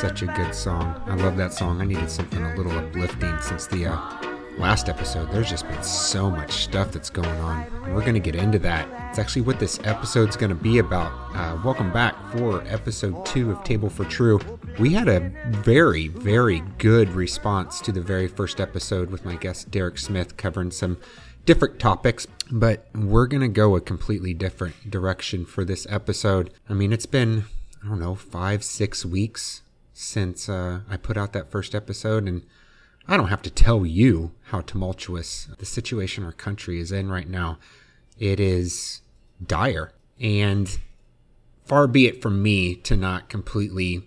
such a good song. I love that song. I needed something a little uplifting since the last episode. There's just been so much stuff that's going on. And we're going to get into that. It's actually what this episode's going to be about. Welcome back for episode 2 of Table for True. We had a very, very good response to the very first episode with my guest Derek Smith covering some different topics, but we're going to go a completely different direction for this episode. I mean, it's been, I don't know, 5-6 weeks since I put out that first episode, and I don't have to tell you how tumultuous the situation our country is in right now. It is dire, and far be it from me to not completely,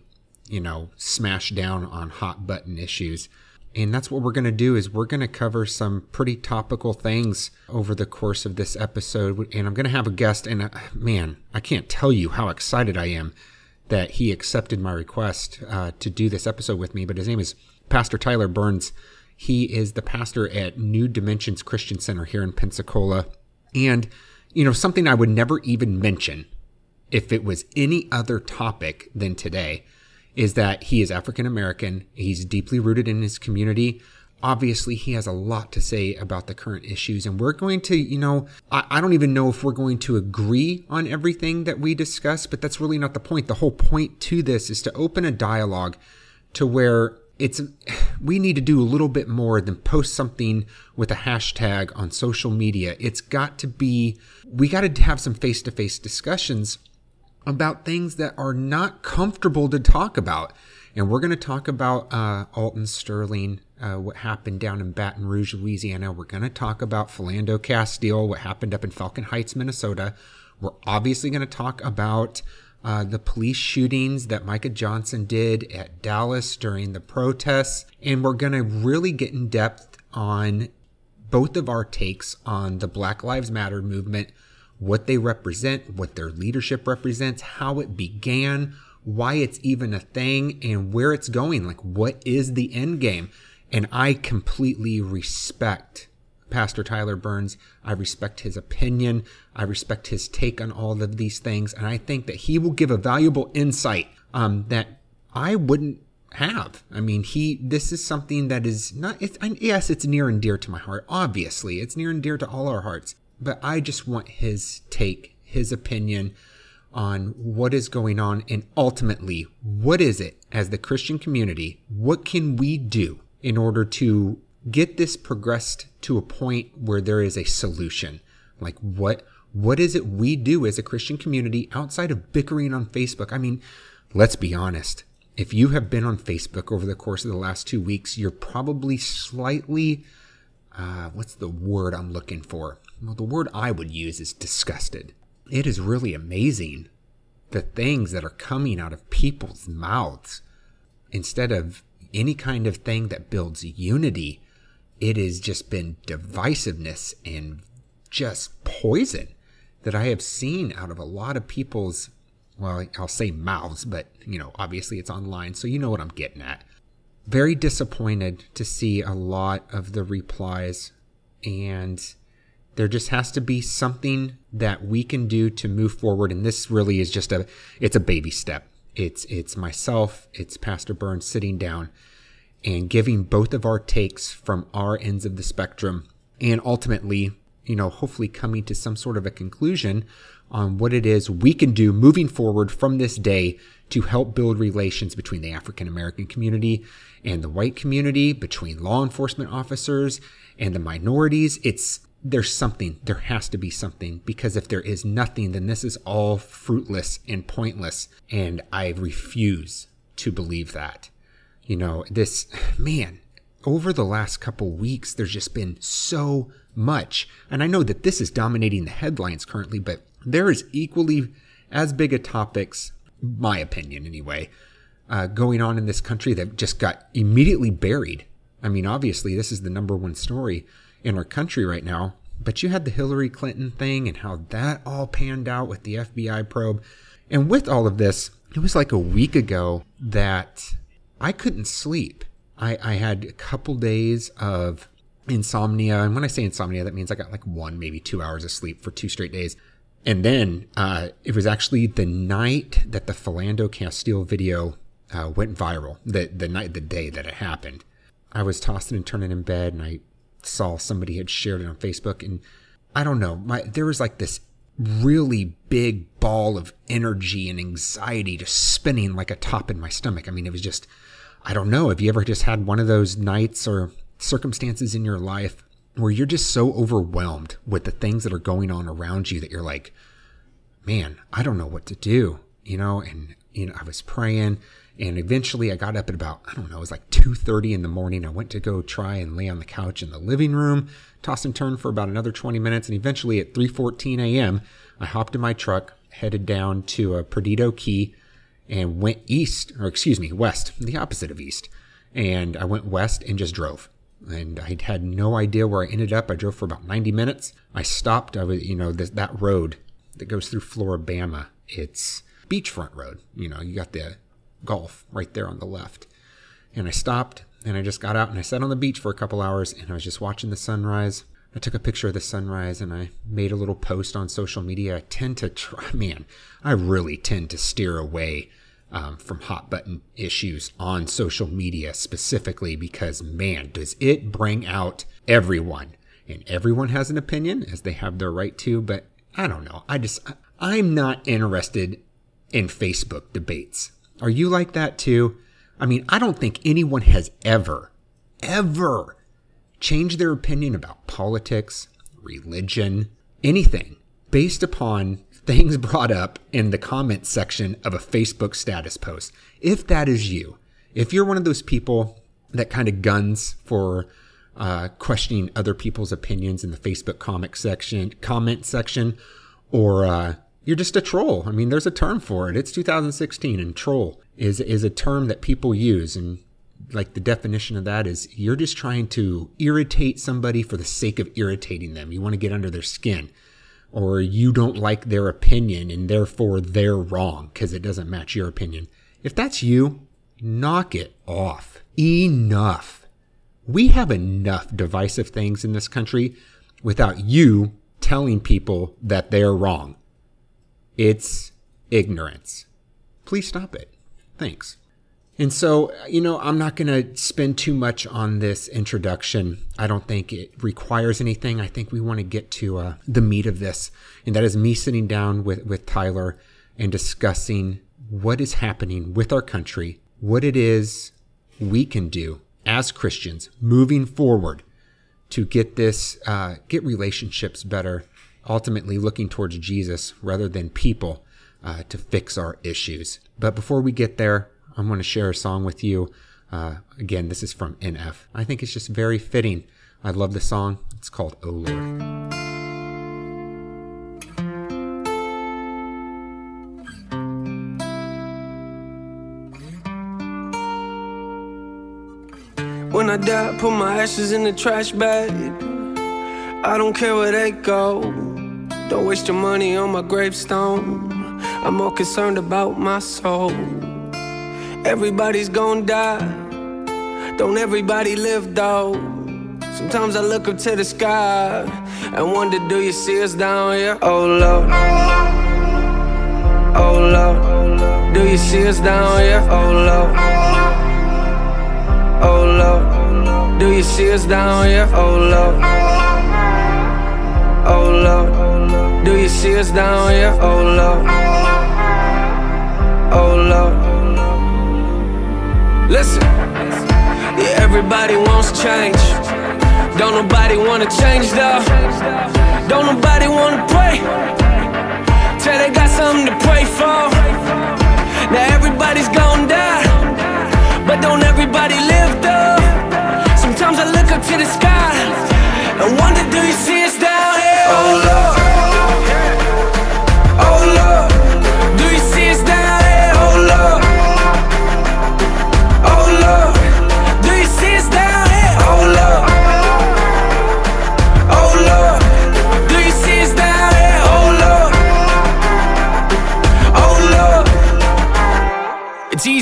smash down on hot button issues. And that's what we're going to do is we're going to cover some pretty topical things over the course of this episode. And I'm going to have a guest, and man, I can't tell you how excited I am that he accepted my request to do this episode with me. But his name is Pastor Tyler Burns. He is the pastor at New Dimensions Christian Center here in Pensacola. And, something I would never even mention if it was any other topic than today is that he is African American. He's deeply rooted in his community. Obviously, he has a lot to say about the current issues. And we're going to, I don't even know if we're going to agree on everything that we discuss, but that's really not the point. The whole point to this is to open a dialogue to where we need to do a little bit more than post something with a hashtag on social media. It's got to be, we got to have some face-to-face discussions about things that are not comfortable to talk about. And we're going to talk about Alton Sterling, what happened down in Baton Rouge, Louisiana. We're going to talk about Philando Castile, what happened up in Falcon Heights, Minnesota. We're obviously going to talk about the police shootings that Micah Johnson did at Dallas during the protests. And we're going to really get in depth on both of our takes on the Black Lives Matter movement, what they represent, what their leadership represents, how it began, why it's even a thing, and where it's going. Like, what is the end game? And I completely respect Pastor Tyler Burns. I respect his opinion. I respect his take on all of these things. And I think that he will give a valuable insight that I wouldn't have. I mean, this is something that is not, yes, it's near and dear to my heart. Obviously, it's near and dear to all our hearts. But I just want his take, his opinion on what is going on. And ultimately, what is it as the Christian community? What can we do in order to get this progressed to a point where there is a solution? Like, what is it we do as a Christian community outside of bickering on Facebook? I mean, let's be honest. If you have been on Facebook over the course of the last 2 weeks, you're probably slightly, what's the word I'm looking for? Well, the word I would use is disgusted. It is really amazing the things that are coming out of people's mouths. Instead of any kind of thing that builds unity, it has just been divisiveness and just poison that I have seen out of a lot of people's, well, I'll say mouths, but, obviously it's online, so you know what I'm getting at. Very disappointed to see a lot of the replies, and there just has to be something that we can do to move forward. And this really is just it's a baby step. It's myself, it's Pastor Burns sitting down and giving both of our takes from our ends of the spectrum. And ultimately, hopefully coming to some sort of a conclusion on what it is we can do moving forward from this day to help build relations between the African American community and the white community, between law enforcement officers and the minorities. There's something, there has to be something, because if there is nothing, then this is all fruitless and pointless. And I refuse to believe that. Over the last couple weeks, there's just been so much. And I know that this is dominating the headlines currently, but there is equally as big a topics, my opinion anyway, going on in this country that just got immediately buried. I mean, obviously, this is the number one story in our country right now, but you had the Hillary Clinton thing and how that all panned out with the FBI probe. And with all of this, it was like a week ago that I couldn't sleep. I had a couple days of insomnia. And when I say insomnia, that means I got like 1, maybe 2 hours of sleep for 2 straight days. And then it was actually the night that the Philando Castile video went viral the day that it happened. I was tossing and turning in bed, and I saw somebody had shared it on Facebook, and I don't know, there was like this really big ball of energy and anxiety just spinning like a top in my stomach. I mean, it was just, I don't know, have you ever just had one of those nights or circumstances in your life where you're just so overwhelmed with the things that are going on around you that you're like, man, I don't know what to do, you know? And, you know, I was praying, and eventually I got up at about, I don't know, it was like 2:30 in the morning. I went to go try and lay on the couch in the living room, toss and turn for about another 20 minutes. And eventually at 3:14 a.m., I hopped in my truck, headed down to Perdido Key, and went west, the opposite of east. And I went west and just drove. And I had no idea where I ended up. I drove for about 90 minutes. I stopped. I was, you know, that road that goes through Floribama, it's beachfront road. You know, you got the Gulf right there on the left. And I stopped, and I just got out, and I sat on the beach for a couple hours, and I was just watching the sunrise. I took a picture of the sunrise, and I made a little post on social media. I really tend to steer away from hot button issues on social media specifically, because man, does it bring out everyone, and everyone has an opinion, as they have their right to. But I don't know. I'm not interested in Facebook debates. Are you like that too? I mean, I don't think anyone has ever changed their opinion about politics, religion, anything based upon things brought up in the comment section of a Facebook status post. If that is you, if you're one of those people that kind of guns for questioning other people's opinions in the Facebook comment section, or you're just a troll. I mean, there's a term for it. It's 2016, and troll is a term that people use. And like the definition of that is you're just trying to irritate somebody for the sake of irritating them. You want to get under their skin. Or you don't like their opinion, and therefore they're wrong because it doesn't match your opinion. If that's you, knock it off. Enough. We have enough divisive things in this country without you telling people that they're wrong. It's ignorance. Please stop it. Thanks. And so, you know, I'm not going to spend too much on this introduction. I don't think it requires anything. I think we want to get to the meat of this. And that is me sitting down with Tyler and discussing what is happening with our country, what it is we can do as Christians moving forward to get this, get relationships better, ultimately looking towards Jesus rather than people to fix our issues. But before we get there, I'm going to share a song with you. Again, this is from NF. I think it's just very fitting. I love the song. It's called "Oh Lord." When I die, put my ashes in the trash bag. I don't care where they go. Don't waste your money on my gravestone. I'm more concerned about my soul. Everybody's gonna die. Don't everybody live though? Sometimes I look up to the sky and wonder, do you see us down here? Oh Lord, oh Lord, do you see us down here? Oh Lord, oh Lord, do you see us down here? Oh Lord, do you see us down here? Oh Lord. Listen, yeah, everybody wants change. Don't nobody wanna change though. Don't nobody wanna pray till they got something to pray for. Now everybody's gonna die, but don't everybody live though? Sometimes I look up to the sky and wonder, do you see us down here? Oh Lord,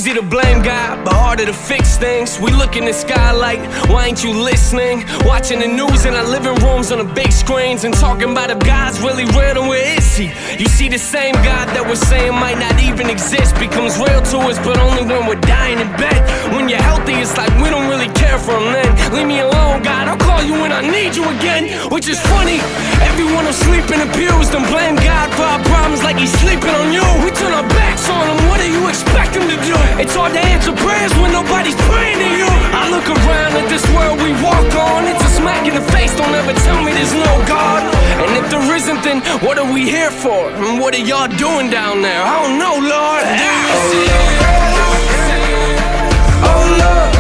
Easy to blame God, but harder to fix things. We look in the sky like, why ain't you listening? Watching the news in our living rooms on the big screens and talking about if God's really real and where is he? You see the same God that we're saying might not even exist becomes real to us, but only when we're dying in bed. When you're healthy, it's like we don't really care for him then. Leave me alone, God, I'll call you when I need you again. Which is funny, everyone who's sleeping abused and blame God for our problems like he's sleeping on you. We turn our backs on him, what do you expect him to do? It's hard to answer prayers when nobody's praying to you. I look around at this world we walk on, it's a smack in the face, don't ever tell me there's no God. And if there isn't, then what are we here for? And what are y'all doing down there? I don't know, Lord. Oh Lord,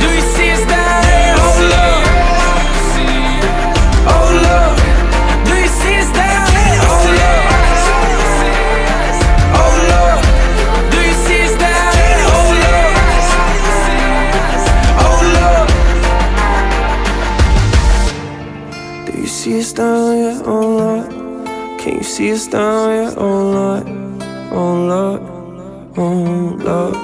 do you see us down there? Oh Lord, oh Lord, do you see us down there? Oh Lord, oh Lord, do you see us down there? Oh Lord, oh Lord, do you see us down here? Oh Lord, can you see us down here? Oh Lord, oh Lord, oh Lord.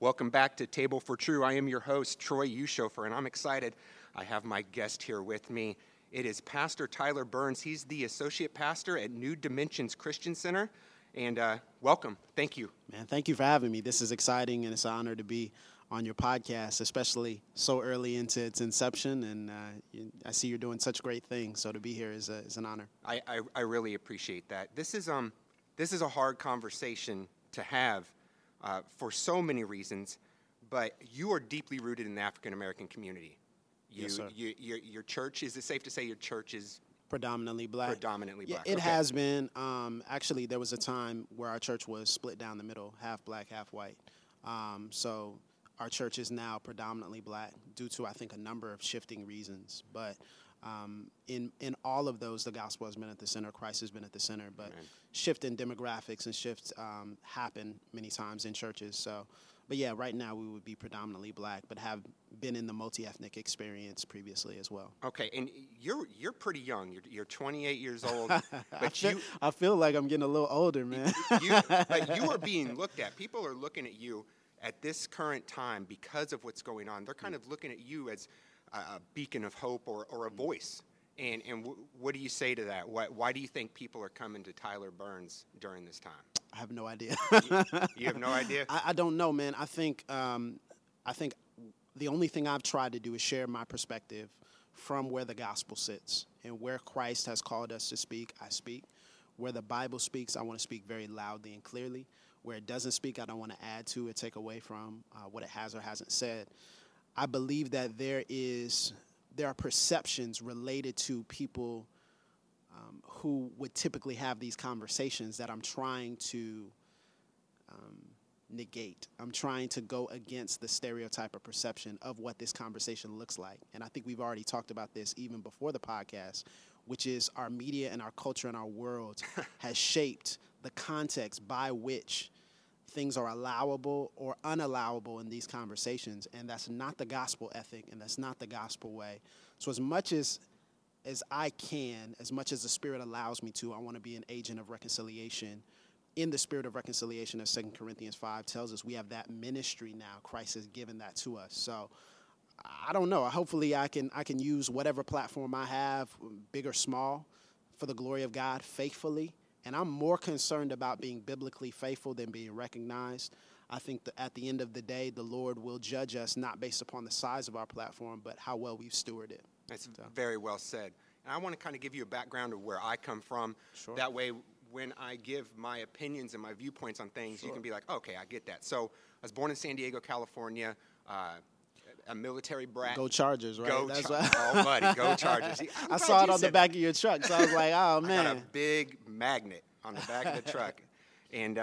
Welcome back to Table for True. I am your host, Troy Uchofer, and I'm excited. I have my guest here with me. It is Pastor Tyler Burns. He's the associate pastor at New Dimensions Christian Center. And welcome. Thank you. Man, thank you for having me. This is exciting, and it's an honor to be on your podcast, especially so early into its inception. And I see you're doing such great things. So to be here is an honor. I really appreciate that. This is a hard conversation to have. For so many reasons, but you are deeply rooted in the African-American community. Yes, sir. Your church, is it safe to say your church is predominantly black? Predominantly black. Yeah, it has been. Actually, there was a time where our church was split down the middle, half black, half white. So our church is now predominantly black due to, I think, a number of shifting reasons. But in all of those, the gospel has been at the center, Christ has been at the center, but Amen. Shift in demographics and shifts happen many times in churches. So, but yeah, right now we would be predominantly black, but have been in the multi-ethnic experience previously as well. Okay, and you're pretty young. You're 28 years old. But I feel like I'm getting a little older, man. But you are being looked at. People are looking at you at this current time because of what's going on. They're kind of looking at you as a beacon of hope or a voice. And what do you say to that? Why do you think people are coming to Tyler Burns during this time? I have no idea. You have no idea? I don't know, man. I think the only thing I've tried to do is share my perspective from where the gospel sits and where Christ has called us to speak. I speak where the Bible speaks. I want to speak very loudly and clearly. Where it doesn't speak, I don't want to add to or take away from what it has or hasn't said. I believe that there are perceptions related to people who would typically have these conversations that I'm trying to negate. I'm trying to go against the stereotype of perception of what this conversation looks like. And I think we've already talked about this even before the podcast, which is our media and our culture and our world has shaped the context by which things are allowable or unallowable in these conversations, and that's not the gospel ethic, and that's not the gospel way. So as much as I can, as much as the Spirit allows me to, I want to be an agent of reconciliation. In the spirit of reconciliation, as 2 Corinthians 5 tells us, we have that ministry now. Christ has given that to us. So I don't know. Hopefully I can use whatever platform I have, big or small, for the glory of God faithfully. And I'm more concerned about being biblically faithful than being recognized. I think that at the end of the day, the Lord will judge us not based upon the size of our platform, but how well we've stewarded. That's very well said. And I want to kind of give you a background of where I come from. Sure. That way, when I give my opinions and my viewpoints on things, sure, you can be like, okay, I get that. So I was born in San Diego, California, a military brat. Go Chargers, right? Oh, buddy, go Chargers. I saw it on the back of your truck, so I was like, oh, man. I got a big magnet on the back of the truck. And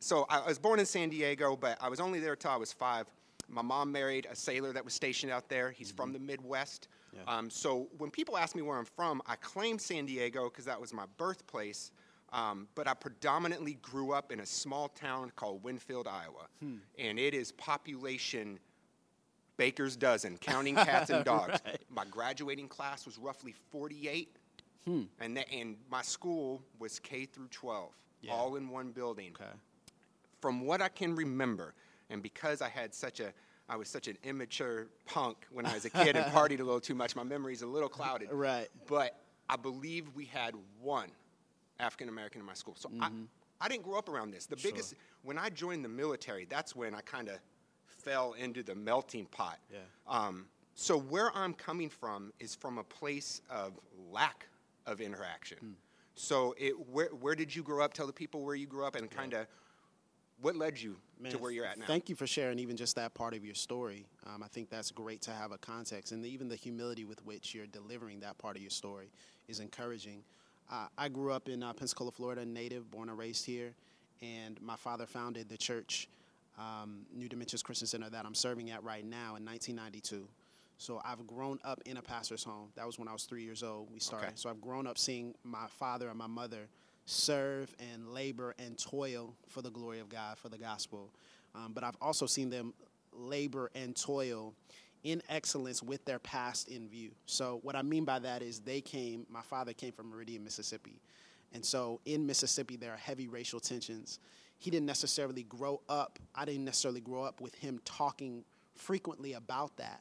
so I was born in San Diego, but I was only there till I was 5. My mom married a sailor that was stationed out there. He's from the Midwest. Yeah. So when people ask me where I'm from, I claim San Diego because that was my birthplace, but I predominantly grew up in a small town called Winfield, Iowa, and it is population baker's dozen, counting cats and dogs. Right. My graduating class was roughly 48, and my school was K through 12, all in one building. Okay. From what I can remember, and because I had such a I was such an immature punk when I was a kid and partied a little too much. My memory's a little clouded. Right. But I believe we had one African-American in my school. So I didn't grow up around this. The biggest, when I joined the military, that's when I kind of fell into the melting pot. Yeah. So where I'm coming from is from a place of lack of interaction. So where did you grow up? Tell the people where you grew up and kind of what led you to where you're at now? Thank you for sharing even just that part of your story. I think that's great to have a context. And even the humility with which you're delivering that part of your story is encouraging. I grew up in Pensacola, Florida, native, born and raised here. And my father founded the church, New Dimensions Christian Center, that I'm serving at right now in 1992. So I've grown up in a pastor's home. That was when I was 3 years old we started. Okay. So I've grown up seeing my father and my mother serve and labor and toil for the glory of God, for the gospel. But I've also seen them labor and toil in excellence with their past in view. So what I mean by that is my father came from Meridian, Mississippi. And so in Mississippi, there are heavy racial tensions. I didn't necessarily grow up with him talking frequently about that.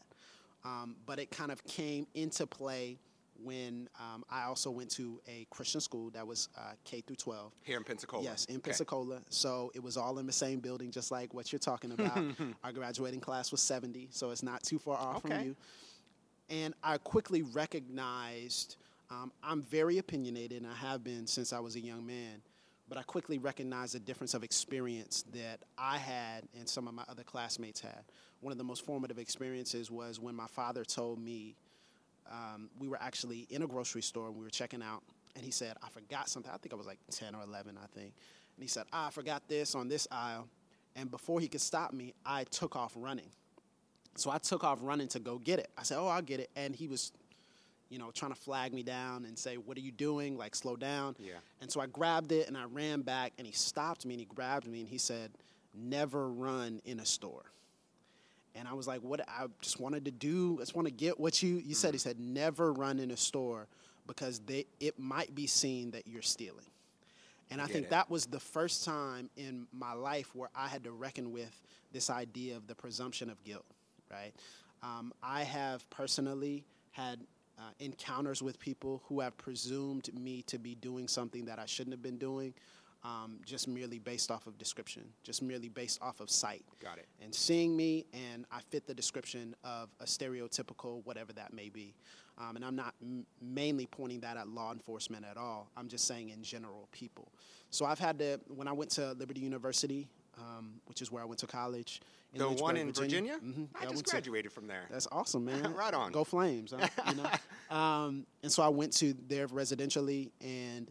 But it kind of came into play when I also went to a Christian school that was K through 12. Here in Pensacola? Yes, in Pensacola. So it was all in the same building, just like what you're talking about. Our graduating class was 70, so it's not too far off from you. And I quickly recognized, I'm very opinionated, and I have been since I was a young man, but I quickly recognized the difference of experience that I had and some of my other classmates had. One of the most formative experiences was when my father told me, we were actually in a grocery store and we were checking out, and he said, I forgot something. I think I was like 10 or 11, I think. And he said, I forgot this on this aisle. And before he could stop me, I took off running. So I took off running to go get it. I said, I'll get it. And he was, trying to flag me down and say, what are you doing? Like, slow down. Yeah. And so I grabbed it and I ran back, and he stopped me and he grabbed me and he said, never run in a store. And I was like, what? I just wanted to do, I just want to get what you said. He said, never run in a store because it might be seen that you're stealing. And I think that was the first time in my life where I had to reckon with this idea of the presumption of guilt, right? I have personally had encounters with people who have presumed me to be doing something that I shouldn't have been doing. Just merely based off of description, just merely based off of sight. Got it. And seeing me, and I fit the description of a stereotypical, whatever that may be. And I'm not mainly pointing that at law enforcement at all. I'm just saying in general people. So I've had to, when I went to Liberty University, which is where I went to college. The one in Virginia? I just graduated from there. That's awesome, man. Right on. Go Flames. And so I went to there residentially, and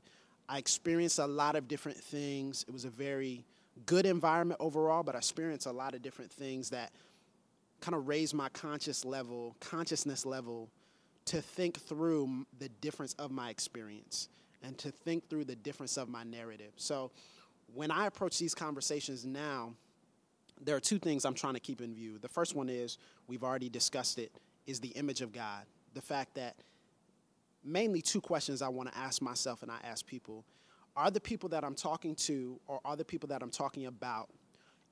I experienced a lot of different things. It was a very good environment overall, but I experienced a lot of different things that kind of raised my consciousness level to think through the difference of my experience and to think through the difference of my narrative. So when I approach these conversations now, there are two things I'm trying to keep in view. The first one is, we've already discussed it, is the image of God. The fact that mainly two questions I want to ask myself and I ask people. Are the people that I'm talking to, or are the people that I'm talking about,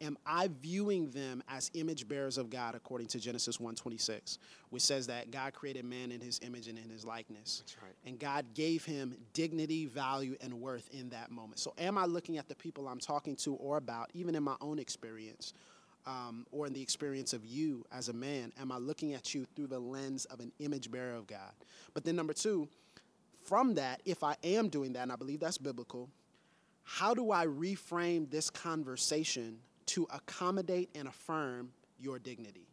am I viewing them as image bearers of God according to Genesis 1:26, which says that God created man in his image and in his likeness. That's right. And God gave him dignity, value, and worth in that moment. So am I looking at the people I'm talking to or about, even in my own experience, or in the experience of you as a man, am I looking at you through the lens of an image bearer of God? But then number two, from that, if I am doing that, and I believe that's biblical, how do I reframe this conversation to accommodate and affirm your dignity?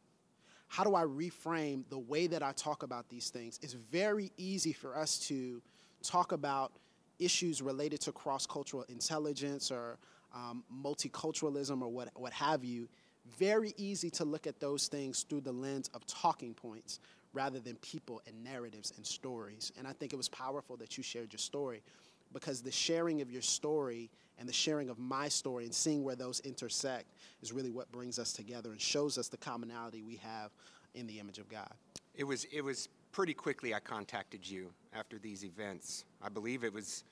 How do I reframe the way that I talk about these things? It's very easy for us to talk about issues related to cross-cultural intelligence or multiculturalism or what have you. Very easy to look at those things through the lens of talking points rather than people and narratives and stories. And I think it was powerful that you shared your story, because the sharing of your story and the sharing of my story and seeing where those intersect is really what brings us together and shows us the commonality we have in the image of God. It was pretty quickly I contacted you after these events. I believe it was,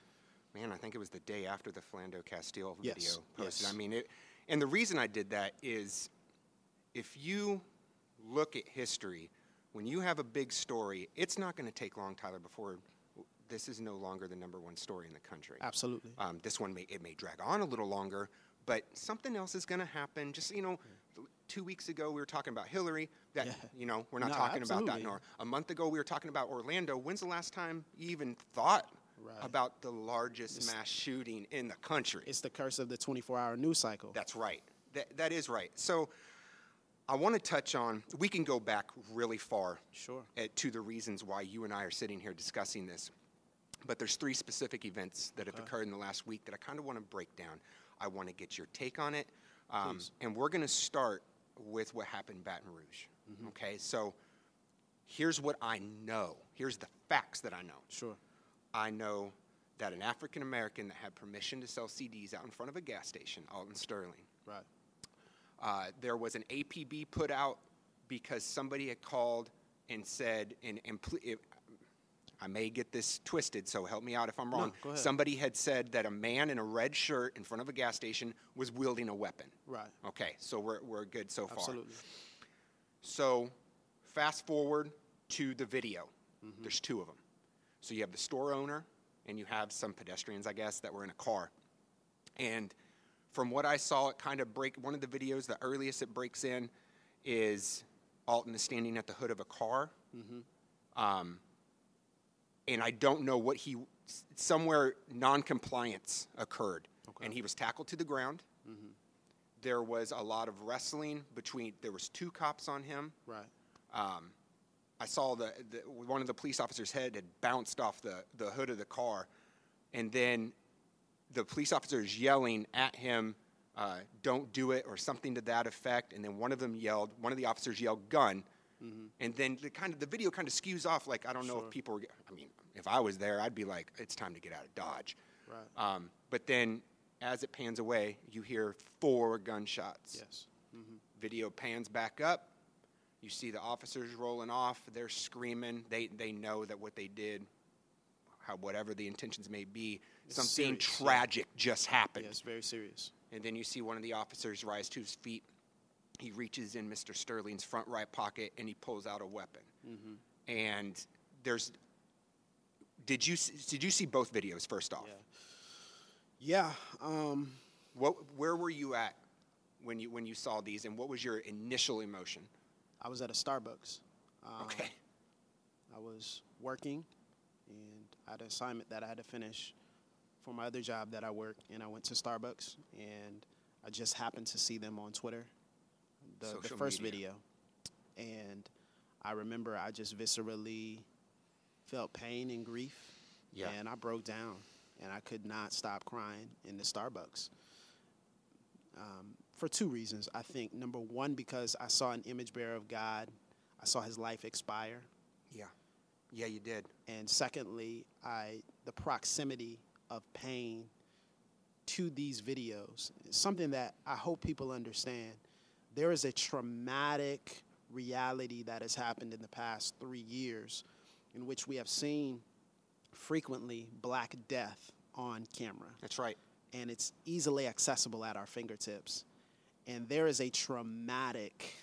man, I think it was the day after the Philando Castile video posted. Yes. I mean, and the reason I did that is if you look at history, when you have a big story, it's not going to take long, Tyler, before this is no longer the #1 story in the country. Absolutely. This one, it may drag on a little longer, but something else is going to happen. Just, you know, 2 weeks ago we were talking about Hillary. That, you know, we're not talking absolutely. About that. Nor a month ago we were talking about Orlando. When's the last time you even thought about the largest mass shooting in the country? It's the curse of the 24-hour news cycle. That's right. That is right. So I want to touch on, we can go back really far to the reasons why you and I are sitting here discussing this. But there's 3 specific events that have occurred in the last week that I kind of want to break down. I want to get your take on it. And we're going to start with what happened in Baton Rouge. Mm-hmm. Okay, so here's what I know. Here's the facts that I know. Sure. I know that an African American that had permission to sell CDs out in front of a gas station, Alton Sterling. Right. There was an APB put out because somebody had called and said, I may get this twisted, so help me out if I'm wrong. No, somebody had said that a man in a red shirt in front of a gas station was wielding a weapon. Right. Okay, so we're good so far. Absolutely. So fast forward to the video. Mm-hmm. There's 2 of them. So you have the store owner, and you have some pedestrians, I guess, that were in a car. And from what I saw, it kind of one of the videos, the earliest it breaks in, is Alton is standing at the hood of a car. Mm-hmm. And I don't know what somewhere noncompliance occurred. Okay. And he was tackled to the ground. Mm-hmm. There was a lot of wrestling there was 2 cops on him. Right. I saw one of the police officers' head had bounced off the hood of the car. And then the police officer is yelling at him, don't do it, or something to that effect. And then one of the officers yelled, gun. Mm-hmm. And then the video kind of skews off. Like, I don't know if people if I was there, I'd be like, it's time to get out of Dodge. Right. But then as it pans away, you hear 4 gunshots. Yes. Mm-hmm. Video pans back up. You see the officers rolling off. They're screaming. They know that what they did, whatever the intentions may be, it's something tragic just happened. Yes, very serious. And then you see one of the officers rise to his feet. He reaches in Mr. Sterling's front right pocket, and he pulls out a weapon. Mm-hmm. And did you see both videos first off? Yeah. Where were you at when you saw these, and what was your initial emotion? I was at a Starbucks. Okay. I was working, and I had an assignment that I had to finish for my other job that I work, and I went to Starbucks, and I just happened to see them on Twitter. The first video, and I remember I just viscerally felt pain and grief, and I broke down, and I could not stop crying in the Starbucks for 2 reasons. I think, number one, because I saw an image bearer of God. I saw his life expire. Yeah, you did. And secondly, the proximity of pain to these videos is something that I hope people understand. There is a traumatic reality that has happened in the past 3 years in which we have seen frequently Black death on camera. That's right. And it's easily accessible at our fingertips. And there is a traumatic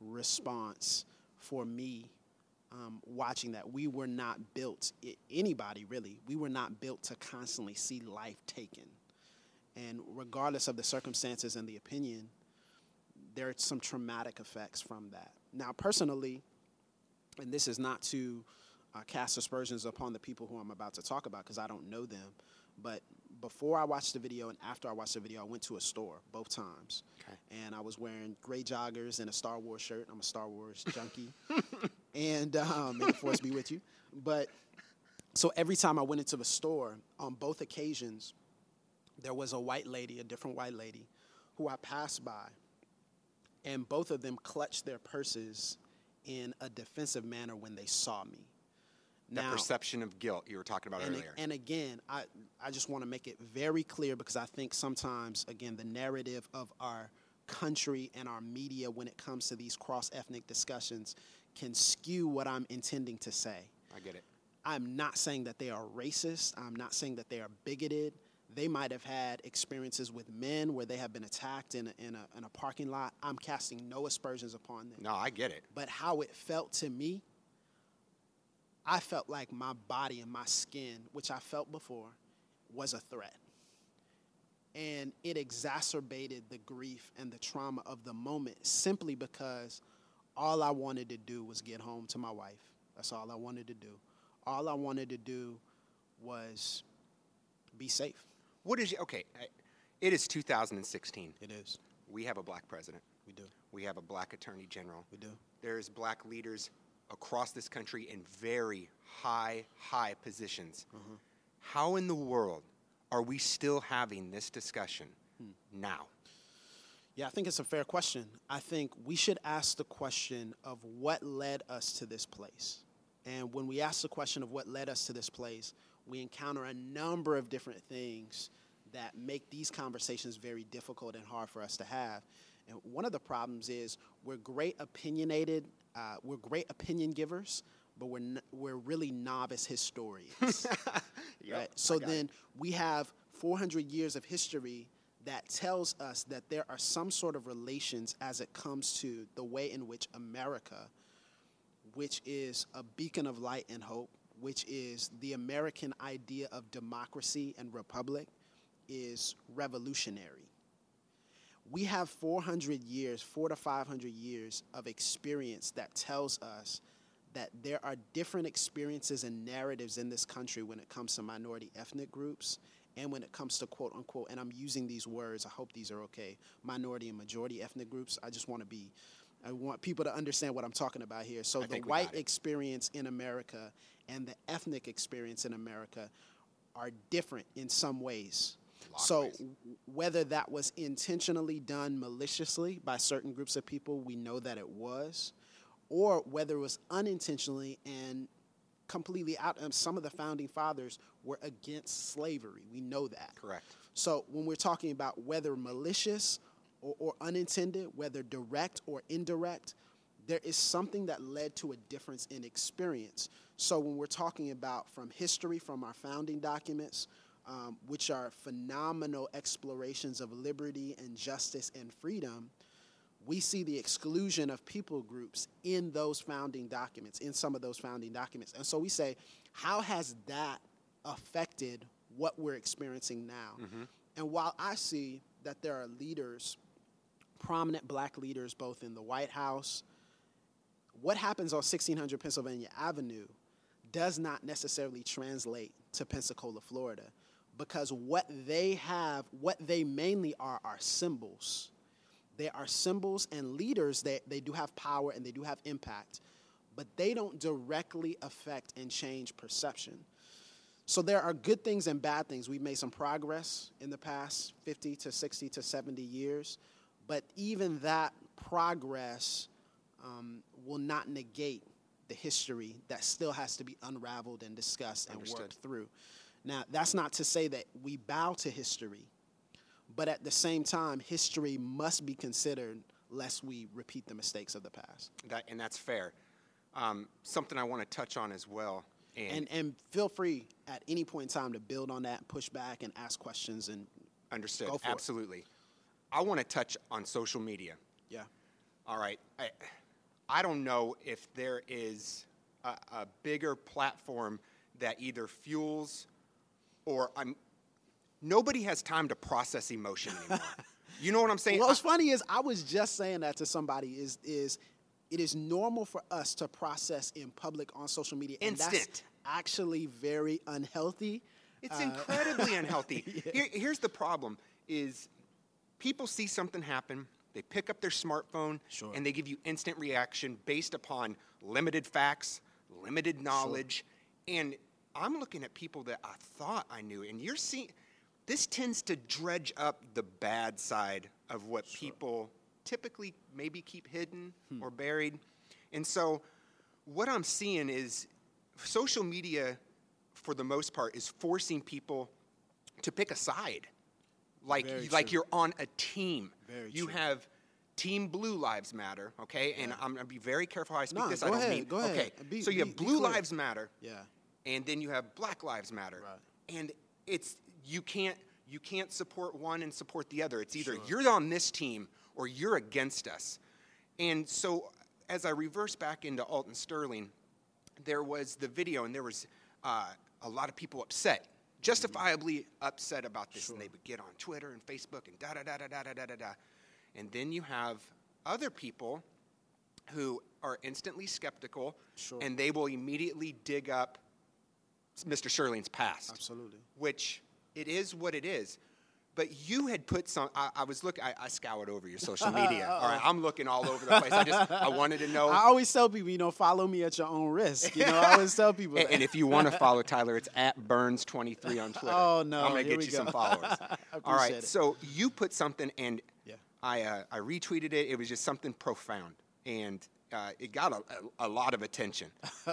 response for me watching that. We were not built, anybody really, we were not built to constantly see life taken. And regardless of the circumstances and the opinion, there are some traumatic effects from that. Now, personally, and this is not to cast aspersions upon the people who I'm about to talk about because I don't know them, but before I watched the video and after I watched the video, I went to a store both times. Okay. And I was wearing gray joggers and a Star Wars shirt. I'm a Star Wars junkie. And the force be with you. But so every time I went into the store, on both occasions, there was a different white lady, who I passed by. And both of them clutched their purses in a defensive manner when they saw me. Now, that perception of guilt you were talking about earlier. And again, I just want to make it very clear, because I think sometimes, again, the narrative of our country and our media when it comes to these cross-ethnic discussions can skew what I'm intending to say. I get it. I'm not saying that they are racist. I'm not saying that they are bigoted. They might have had experiences with men where they have been attacked in a parking lot. I'm casting no aspersions upon them. No, I get it. But how it felt to me, I felt like my body and my skin, which I felt before, was a threat. And it exacerbated the grief and the trauma of the moment, simply because all I wanted to do was get home to my wife. That's all I wanted to do. All I wanted to do was be safe. Okay, it is 2016. It is. We have a black president. We do. We have a black attorney general. We do. There's black leaders across this country in very high positions. Mm-hmm. How in the world are we still having this discussion now? Yeah, I think it's a fair question. I think we should ask the question of what led us to this place. And when we ask the question of what led us to this place, we encounter a number of different things that make these conversations very difficult and hard for us to have. And one of the problems is we're great opinionated, we're great opinion givers, but we're really novice historians. Yep, right? So then we have 400 years of history that tells us that there are some sort of relations as it comes to the way in which America, which is a beacon of light and hope, which is the American idea of democracy and republic, is revolutionary. We have 400 to 500 years of experience that tells us that there are different experiences and narratives in this country when it comes to minority ethnic groups and when it comes to quote unquote, and I'm using these words, I hope these are okay, minority and majority ethnic groups. I want people to understand what I'm talking about here. So the white experience in America and the ethnic experience in America are different in some ways. So whether that was intentionally done maliciously by certain groups of people, we know that it was, or whether it was unintentionally and completely out. Some of the founding fathers were against slavery. We know that. Correct. So when we're talking about whether malicious or unintended, whether direct or indirect, there is something that led to a difference in experience. So when we're talking about from history, from our founding documents, which are phenomenal explorations of liberty and justice and freedom, we see the exclusion of people groups in those founding documents, in some of those founding documents. And so we say, how has that affected what we're experiencing now? Mm-hmm. And while I see that there are leaders, prominent black leaders, both in the White House, what happens on 1600 Pennsylvania Avenue does not necessarily translate to Pensacola, Florida, because what they have, what they mainly are symbols. They are symbols and leaders. They do have power and they do have impact, but they don't directly affect and change perception. So there are good things and bad things. We've made some progress in the past 50 to 60 to 70 years, but even that progress will not negate the history that still has to be unraveled and discussed and worked through. Now, that's not to say that we bow to history, but at the same time, history must be considered lest we repeat the mistakes of the past. And that's fair. Something I want to touch on as well. And feel free at any point in time to build on that, push back, and ask questions. And understood. Go for Absolutely. It. I want to touch on social media. Yeah. All right. I don't know if there is a bigger platform that either fuels or nobody has time to process emotion anymore. You know what I'm saying? Well, what's funny is I was just saying that to somebody is it is normal for us to process in public on social media. Instant. And that's actually very unhealthy. It's incredibly unhealthy. Yeah. Here's the problem is people see something happen. They pick up their smartphone, sure, and they give you instant reaction based upon limited facts, limited knowledge. Sure. And I'm looking at people that I thought I knew. And you're seeing this tends to dredge up the bad side of what sure people typically maybe keep hidden or buried. And so what I'm seeing is social media, for the most part, is forcing people to pick a side. Like you're on a team. You have Team Blue Lives Matter, okay? Yeah. And I'm going to be very careful how I speak this. I don't mean, go ahead. Okay, so you have Blue Lives Matter. Yeah. And then you have Black Lives Matter. Right. And it's, you can't support one and support the other. It's either you're on this team or you're against us. And so as I reverse back into Alton Sterling, there was the video, and there was a lot of people upset, justifiably upset about this. And they would get on Twitter and Facebook and da-da-da-da-da-da-da-da. And then you have other people who are instantly skeptical, and they will immediately dig up Mr. Sterling's past. Absolutely. Which it is what it is. But you had put some. I scoured over your social media. All right, I'm looking all over the place. I wanted to know. I always tell people, you know, follow me at your own risk. You know, I always tell people. And if you want to follow Tyler, it's at Burns23 on Twitter. Oh no, I'm gonna get you some followers. All right, so you put something, and I retweeted it. It was just something profound, and it got a lot of attention.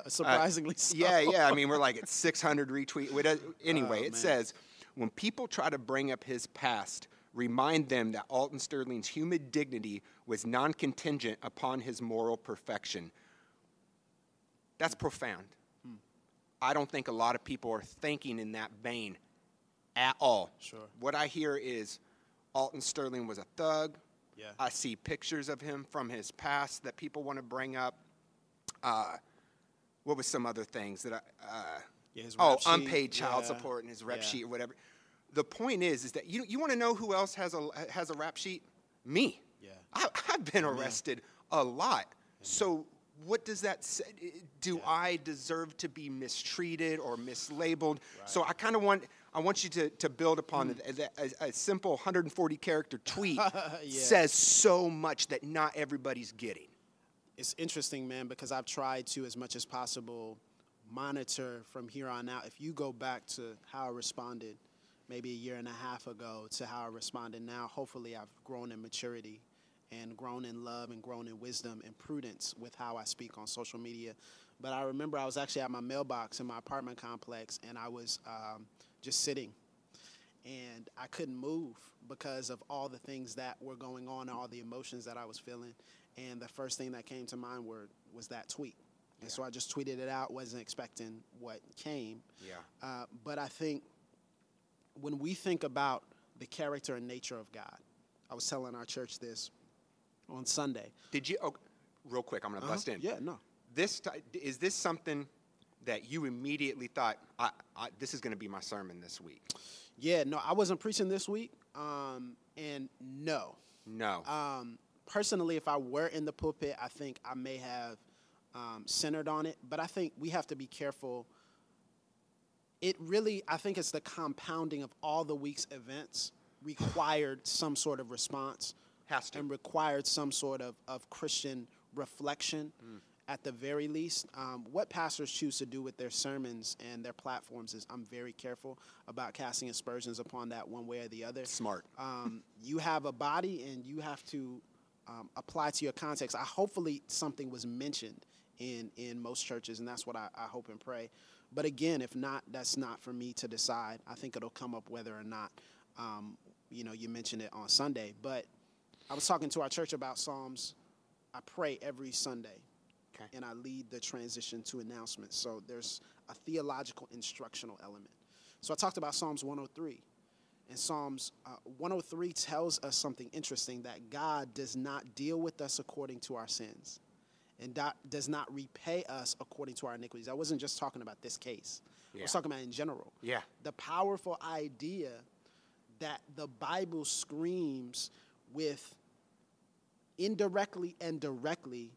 Surprisingly so. Yeah. I mean, we're like at 600 retweets. Anyway, it says, when people try to bring up his past, remind them that Alton Sterling's human dignity was non-contingent upon his moral perfection. That's profound. I don't think a lot of people are thinking in that vein at all. What I hear is Alton Sterling was a thug. Yeah. I see pictures of him from his past that people want to bring up. What was some other things that I... unpaid child support and his rap sheet or whatever. The point is that you want to know who else has a rap sheet? Me. Yeah. I've been arrested a lot. Yeah. So what does that say? Do I deserve to be mistreated or mislabeled? Right. So I kind of want you to build upon a simple 140 character tweet says so much that not everybody's getting. It's interesting, man, because I've tried to, as much as possible, monitor from here on out. If you go back to how I responded maybe a year and a half ago to how I responded now, hopefully I've grown in maturity and grown in love and grown in wisdom and prudence with how I speak on social media. But I remember I was actually at my mailbox in my apartment complex, and I was just sitting, and I couldn't move because of all the things that were going on, all the emotions that I was feeling. And the first thing that came to mind was that tweet. And so I just tweeted it out, wasn't expecting what came. Yeah. But I think when we think about the character and nature of God, I was telling our church this on Sunday. Did you, real quick, I'm going to bust in. Yeah, no. Is this something that you immediately thought, this is going to be my sermon this week? Yeah, no, I wasn't preaching this week. And no. No. Personally, if I were in the pulpit, I think I may have centered on it, but I think we have to be careful. I think it's the compounding of all the week's events required some sort of response. Has to. And required some sort of Christian reflection at the very least. What pastors choose to do with their sermons and their platforms is, I'm very careful about casting aspersions upon that one way or the other. Smart. You have a body, and you have to apply to your context. Hopefully something was mentioned in most churches, and that's what I hope and pray. But again, if not, that's not for me to decide. I think it'll come up whether or not, you mentioned it on Sunday. But I was talking to our church about Psalms. I pray every Sunday, and I lead the transition to announcements. So there's a theological instructional element. So I talked about Psalms 103. And Psalms 103 tells us something interesting, that God does not deal with us according to our sins, and does not repay us according to our iniquities. I wasn't just talking about this case. Yeah. I was talking about in general. Yeah. The powerful idea that the Bible screams with indirectly and directly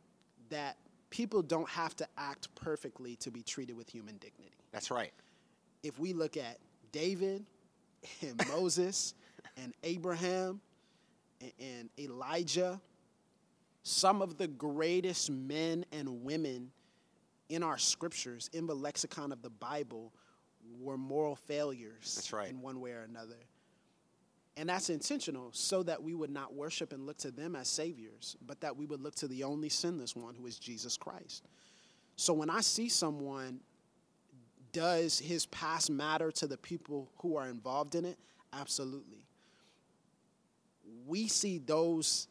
that people don't have to act perfectly to be treated with human dignity. That's right. If we look at David and Moses and Abraham and Elijah, some of the greatest men and women in our scriptures, in the lexicon of the Bible, were moral failures in one way or another. And that's intentional, so that we would not worship and look to them as saviors, but that we would look to the only sinless one, who is Jesus Christ. So when I see someone, does his past matter to the people who are involved in it? Absolutely. We see those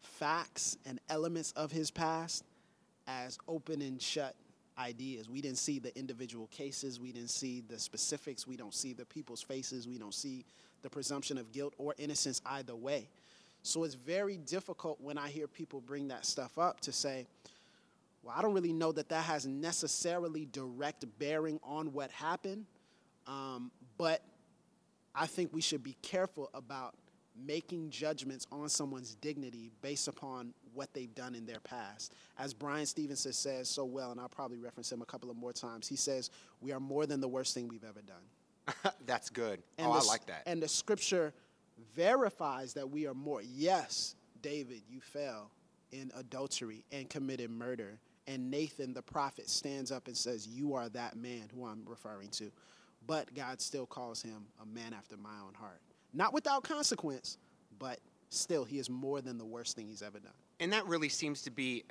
facts and elements of his past as open and shut ideas. We didn't see the individual cases. We didn't see the specifics. We don't see the people's faces. We don't see the presumption of guilt or innocence either way. So it's very difficult when I hear people bring that stuff up to say, well, I don't really know that that has necessarily direct bearing on what happened, but I think we should be careful about making judgments on someone's dignity based upon what they've done in their past. As Bryan Stevenson says so well, and I'll probably reference him a couple of more times, he says, we are more than the worst thing we've ever done. That's good. And I like that. And the scripture verifies that we are more. Yes, David, you fell in adultery and committed murder. And Nathan, the prophet, stands up and says, you are that man who I'm referring to. But God still calls him a man after my own heart. Not without consequence, but still, he is more than the worst thing he's ever done. And that really seems to be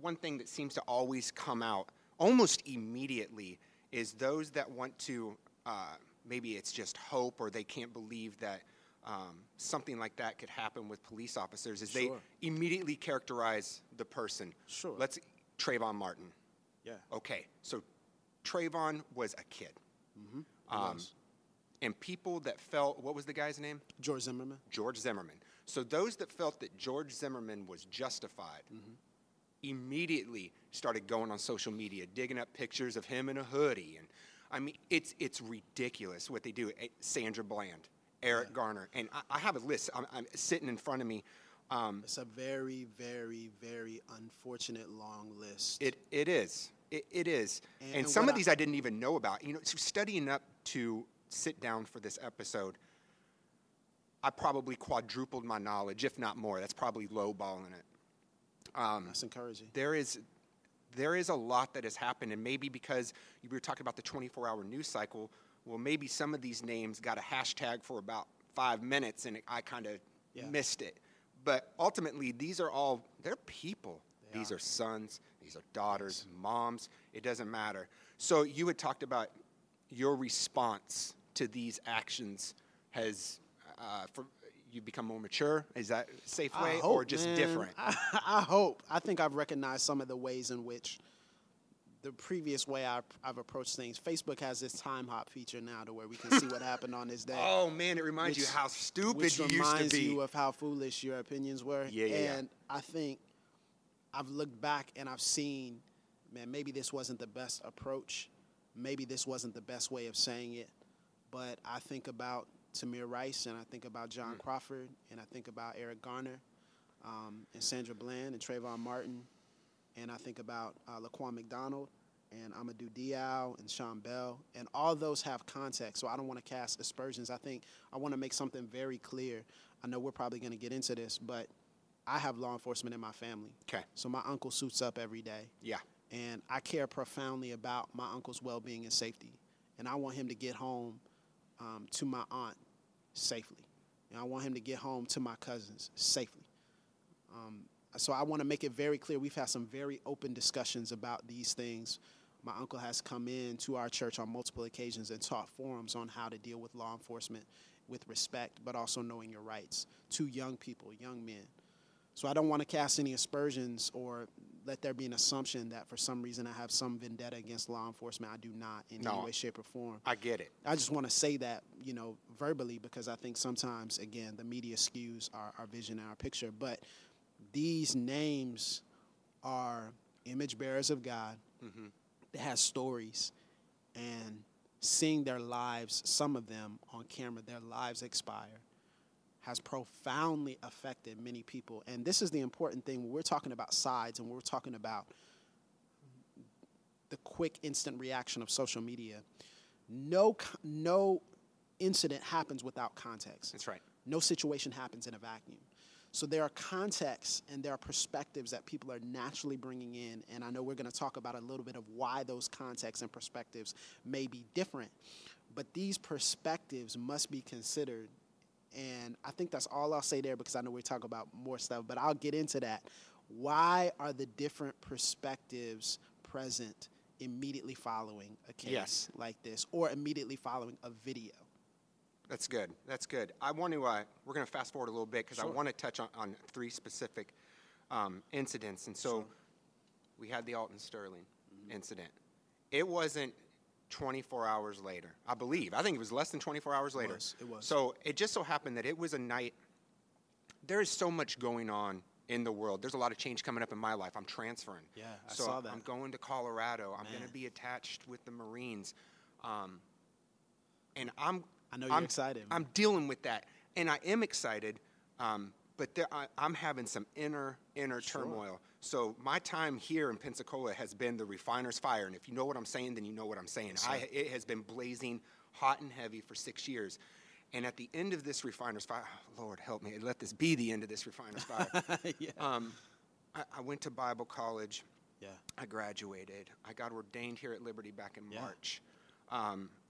one thing that seems to always come out almost immediately, is those that want to, maybe it's just hope, or they can't believe that something like that could happen with police officers, is sure. They immediately characterize the person. Sure. Let's, Trayvon Martin. Yeah. Okay, so Trayvon was a kid. Mm-hmm. And people that felt, what was the guy's name? George Zimmerman. George Zimmerman. So those that felt that George Zimmerman was justified immediately started going on social media, digging up pictures of him in a hoodie. And I mean, it's ridiculous what they do. Sandra Bland, Eric Garner. And I have a list. I'm sitting in front of me. It's a very, very, very unfortunate long list. It is. It is. And some of these I didn't even know about. You know, so studying up to sit down for this episode, I probably quadrupled my knowledge, if not more. That's probably lowballing it. That's encouraging. There is a lot that has happened, and maybe because we were talking about the 24-hour news cycle, well, maybe some of these names got a hashtag for about 5 minutes, and I kind of missed it. But ultimately, these are all, they're people. These are sons. These are daughters, moms. It doesn't matter. So you had talked about your response to these actions has, you become more mature. Is that a safe way, or just different? I hope. I think I've recognized some of the ways in which the previous way I've approached things. Facebook has this time hop feature now to where we can see what happened on this day. Oh, man, it reminds you how stupid you used to be. Which reminds you of how foolish your opinions were. Yeah. And I think I've looked back and I've seen, man, maybe this wasn't the best approach. Maybe this wasn't the best way of saying it, but I think about Tamir Rice, and I think about John Crawford, and I think about Eric Garner, and Sandra Bland, and Trayvon Martin, and I think about Laquan McDonald, and Amadou Diaw, and Sean Bell, and all those have context, so I don't want to cast aspersions. I think I want to make something very clear. I know we're probably going to get into this, but I have law enforcement in my family. Okay. So my uncle suits up every day. Yeah. And I care profoundly about my uncle's well-being and safety. And I want him to get home to my aunt safely. And I want him to get home to my cousins safely. So I want to make it very clear. We've had some very open discussions about these things. My uncle has come in to our church on multiple occasions and taught forums on how to deal with law enforcement with respect, but also knowing your rights to young people, young men. So I don't want to cast any aspersions or let there be an assumption that for some reason I have some vendetta against law enforcement. I do not in any way, shape, or form. I get it. I just want to say that, you know, verbally, because I think sometimes, again, the media skews our vision and our picture. But these names are image bearers of God that has stories. And seeing their lives, some of them on camera, their lives expire, has profoundly affected many people. And this is the important thing. When we're talking about sides and we're talking about the quick, instant reaction of social media, no incident happens without context. That's right. No situation happens in a vacuum. So there are contexts and there are perspectives that people are naturally bringing in, and I know we're going to talk about a little bit of why those contexts and perspectives may be different, but these perspectives must be considered And I think that's all I'll say there, because I know we're talking about more stuff, but I'll get into that. Why are the different perspectives present immediately following a case like this, or immediately following a video? That's good. That's good. I want to, we're going to fast forward a little bit, because I want to touch on three specific incidents. And so we had the Alton Sterling incident. It wasn't 24 hours later, I believe. I think it was less than 24 hours later. It was. So it just so happened that it was a night. There is so much going on in the world. There's a lot of change coming up in my life. I'm transferring. Yeah, I saw that. I'm going to Colorado. I'm going to be attached with the Marines. And I know you're excited. I'm dealing with that. And I am excited, but I'm having some inner turmoil. So my time here in Pensacola has been the refiner's fire. And if you know what I'm saying, then you know what I'm saying. It has been blazing hot and heavy for 6 years. And at the end of this refiner's fire, oh, Lord, help me. Let this be the end of this refiner's fire. I went to Bible college. Yeah. I graduated. I got ordained here at Liberty back in March.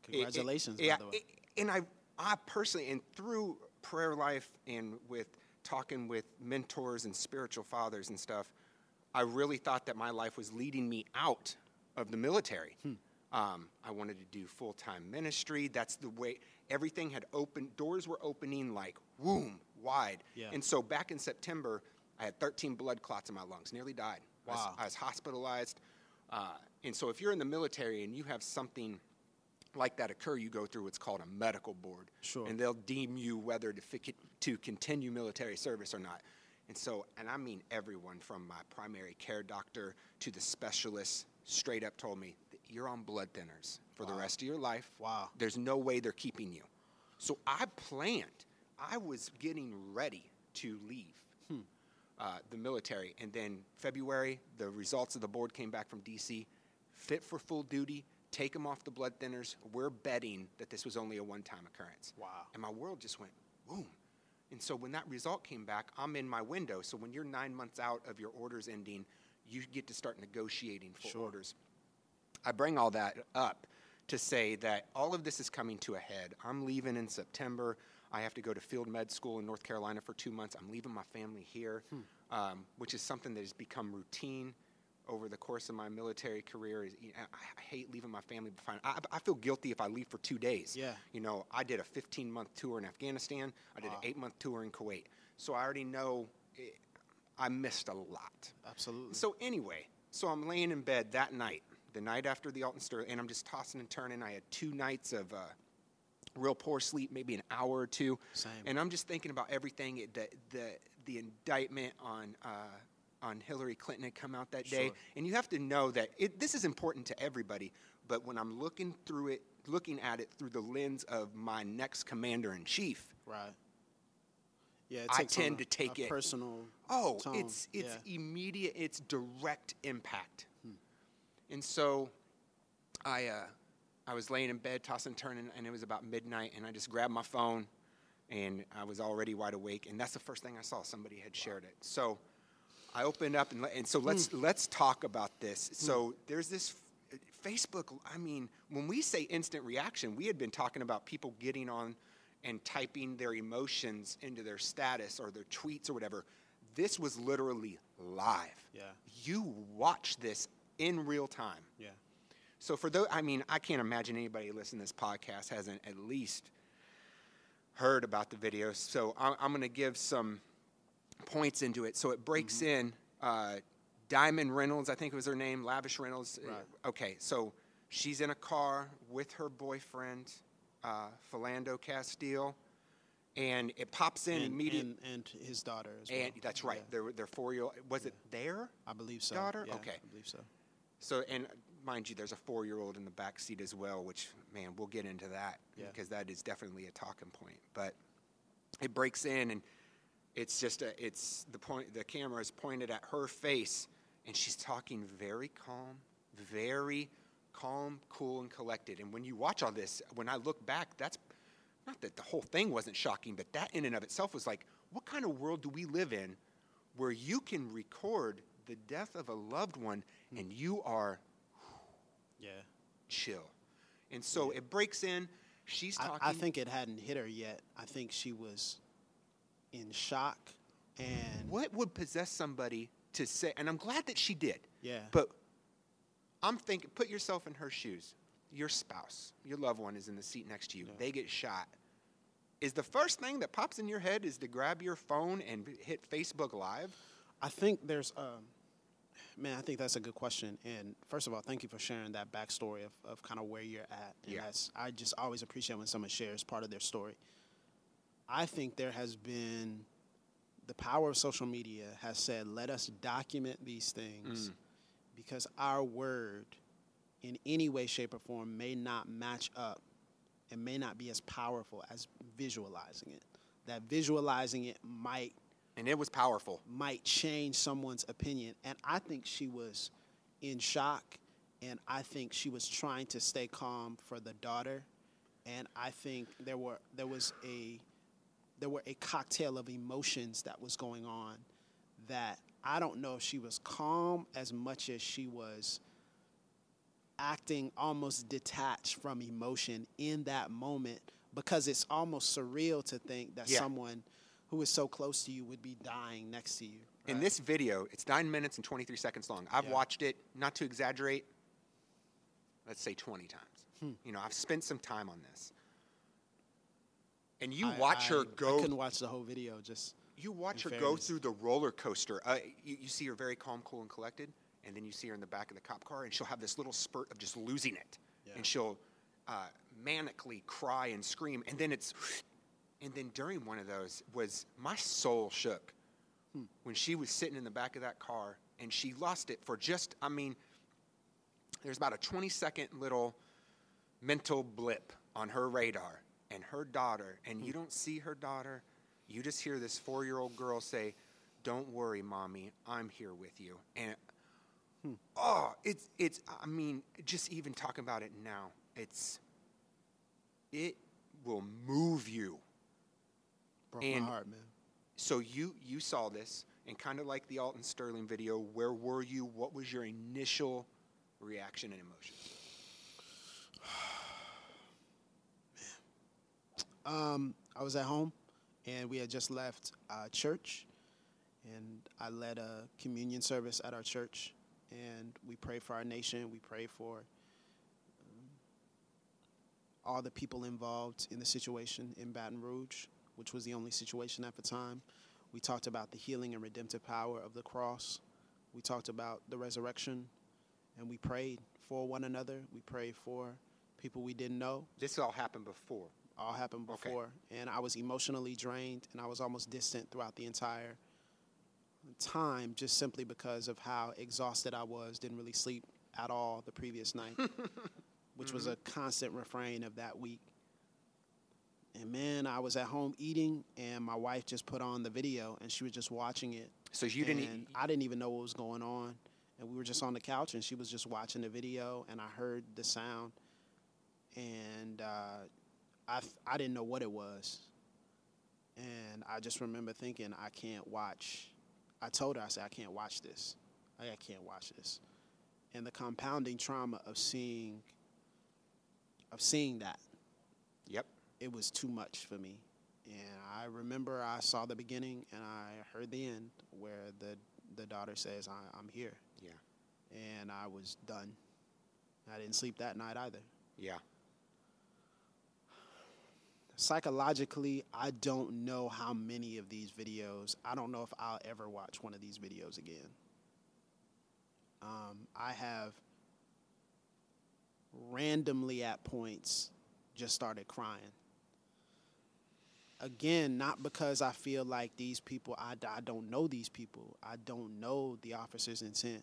Congratulations, by the way. And I personally, and through prayer life and with talking with mentors and spiritual fathers and stuff, I really thought that my life was leading me out of the military. I wanted to do full-time ministry. That's the way everything had opened. Doors were opening like, boom, wide. Yeah. And so back in September, I had 13 blood clots in my lungs, nearly died. Wow. I was hospitalized. And so if you're in the military and you have something like that occur, you go through what's called a medical board. Sure. And they'll deem you whether to continue military service or not. And so, and I mean everyone from my primary care doctor to the specialist straight up told me, you're on blood thinners for the rest of your life. Wow. There's no way they're keeping you. So I planned. I was getting ready to leave the military. And then February, the results of the board came back from D.C., fit for full duty. Take them off the blood thinners. We're betting that this was only a one-time occurrence. Wow. And my world just went, boom. And so when that result came back, I'm in my window. So when you're 9 months out of your orders ending, you get to start negotiating for orders. I bring all that up to say that all of this is coming to a head. I'm leaving in September. I have to go to field med school in North Carolina for 2 months. I'm leaving my family here, which is something that has become routine over the course of my military career. I hate leaving my family behind. I feel guilty if I leave for 2 days. Yeah. You know, I did a 15-month tour in Afghanistan. I did an 8-month tour in Kuwait. So I already know I missed a lot. Absolutely. So anyway, so I'm laying in bed that night, the night after the Alton Sterling, and I'm just tossing and turning. I had 2 nights of real poor sleep, maybe an hour or two. Same. And I'm just thinking about everything, the indictment on Hillary Clinton had come out that day. And you have to know that this is important to everybody, but when I'm looking at it through the lens of my next commander-in-chief, I tend to take it personal. It's immediate, it's direct impact. And so I was laying in bed, tossing and turning, and it was about midnight, and I just grabbed my phone, and I was already wide awake, and that's the first thing I saw. Somebody had shared it. So I opened up, and so let's talk about this. So there's this Facebook. I mean, when we say instant reaction, we had been talking about people getting on and typing their emotions into their status or their tweets or whatever. This was literally live. Yeah, you watch this in real time. Yeah. So for those, I mean, I can't imagine anybody listening to this podcast hasn't at least heard about the video. So I'm going to give some points into it. So it breaks in Diamond Reynolds, I think was her name, Lavish Reynolds. Right. Okay, so she's in a car with her boyfriend, Philando Castile, and it pops in immediately. And his daughter as well. And that's right, their 4-year-old. Was it their? I believe so. Daughter? Yeah, okay. I believe so. So, and mind you, there's a 4-year-old in the back seat as well, which, man, we'll get into that because that is definitely a talking point. But it breaks in, and it's just the camera is pointed at her face, and she's talking very calm, cool, and collected. And when you watch all this, when I look back, that's not that the whole thing wasn't shocking, but that in and of itself was like, what kind of world do we live in where you can record the death of a loved one and you are chill? And so it breaks in, She's talking. I think it hadn't hit her yet. I think she was in shock. And what would possess somebody to say, and I'm glad that she did. Yeah. But I'm thinking, put yourself in her shoes. Your spouse, your loved one is in the seat next to you. Yeah. They get shot. Is the first thing that pops in your head is to grab your phone and hit Facebook Live? I think there's, man, I think that's a good question. And first of all, thank you for sharing that backstory of kind of where you're at. And that's, I just always appreciate when someone shares part of their story. I think there has been, the power of social media has said, let us document these things because our word in any way, shape, or form may not match up and may not be as powerful as visualizing it. That visualizing it might. And it was powerful. Might change someone's opinion. And I think she was in shock, and I think she was trying to stay calm for the daughter. And I think there were a cocktail of emotions that was going on that I don't know if she was calm as much as she was acting almost detached from emotion in that moment, because it's almost surreal to think that someone who is so close to you would be dying next to you. Right? In this video, it's 9 minutes and 23 seconds long. I've watched it, not to exaggerate, let's say 20 times. You know, I've spent some time on this. And you watch her go. I couldn't watch the whole video. Just you watch her go through the roller coaster. You see her very calm, cool, and collected, and then you see her in the back of the cop car, and she'll have this little spurt of just losing it, and she'll manically cry and scream, and then it's, and then during one of those was my soul shook when she was sitting in the back of that car, and she lost it for just, I mean, there's about a 20-second little mental blip on her radar. And her daughter, and you don't see her daughter, you just hear this 4-year-old girl say, "Don't worry, Mommy, I'm here with you." And oh, it's I mean, just even talking about it now, it will move you. Broke my heart, man. So you saw this, and kind of like the Alton Sterling video, where were you? What was your initial reaction and emotion? I was at home, and we had just left church, and I led a communion service at our church, and we prayed for our nation. We prayed for all the people involved in the situation in Baton Rouge, which was the only situation at the time. We talked about the healing and redemptive power of the cross. We talked about the resurrection, and we prayed for one another. We prayed for people we didn't know. This all happened before. All happened before, and I was emotionally drained, and I was almost distant throughout the entire time, just simply because of how exhausted I was. Didn't really sleep at all the previous night, which was a constant refrain of that week. And man, I was at home eating, and my wife just put on the video, and she was just watching it. So you didn't? And I didn't even know what was going on, and we were just on the couch, and she was just watching the video, and I heard the sound, and I didn't know what it was, and I just remember thinking, I can't watch. I told her, I said, I can't watch this. I can't watch this. And the compounding trauma of seeing that, it was too much for me. And I remember I saw the beginning, and I heard the end where the daughter says, I'm here. Yeah. And I was done. I didn't sleep that night either. Yeah. Psychologically, I don't know how many of these videos. I don't know if I'll ever watch one of these videos again. I have randomly at points just started crying. Again, not because I feel like these people, I don't know these people. I don't know the officer's intent.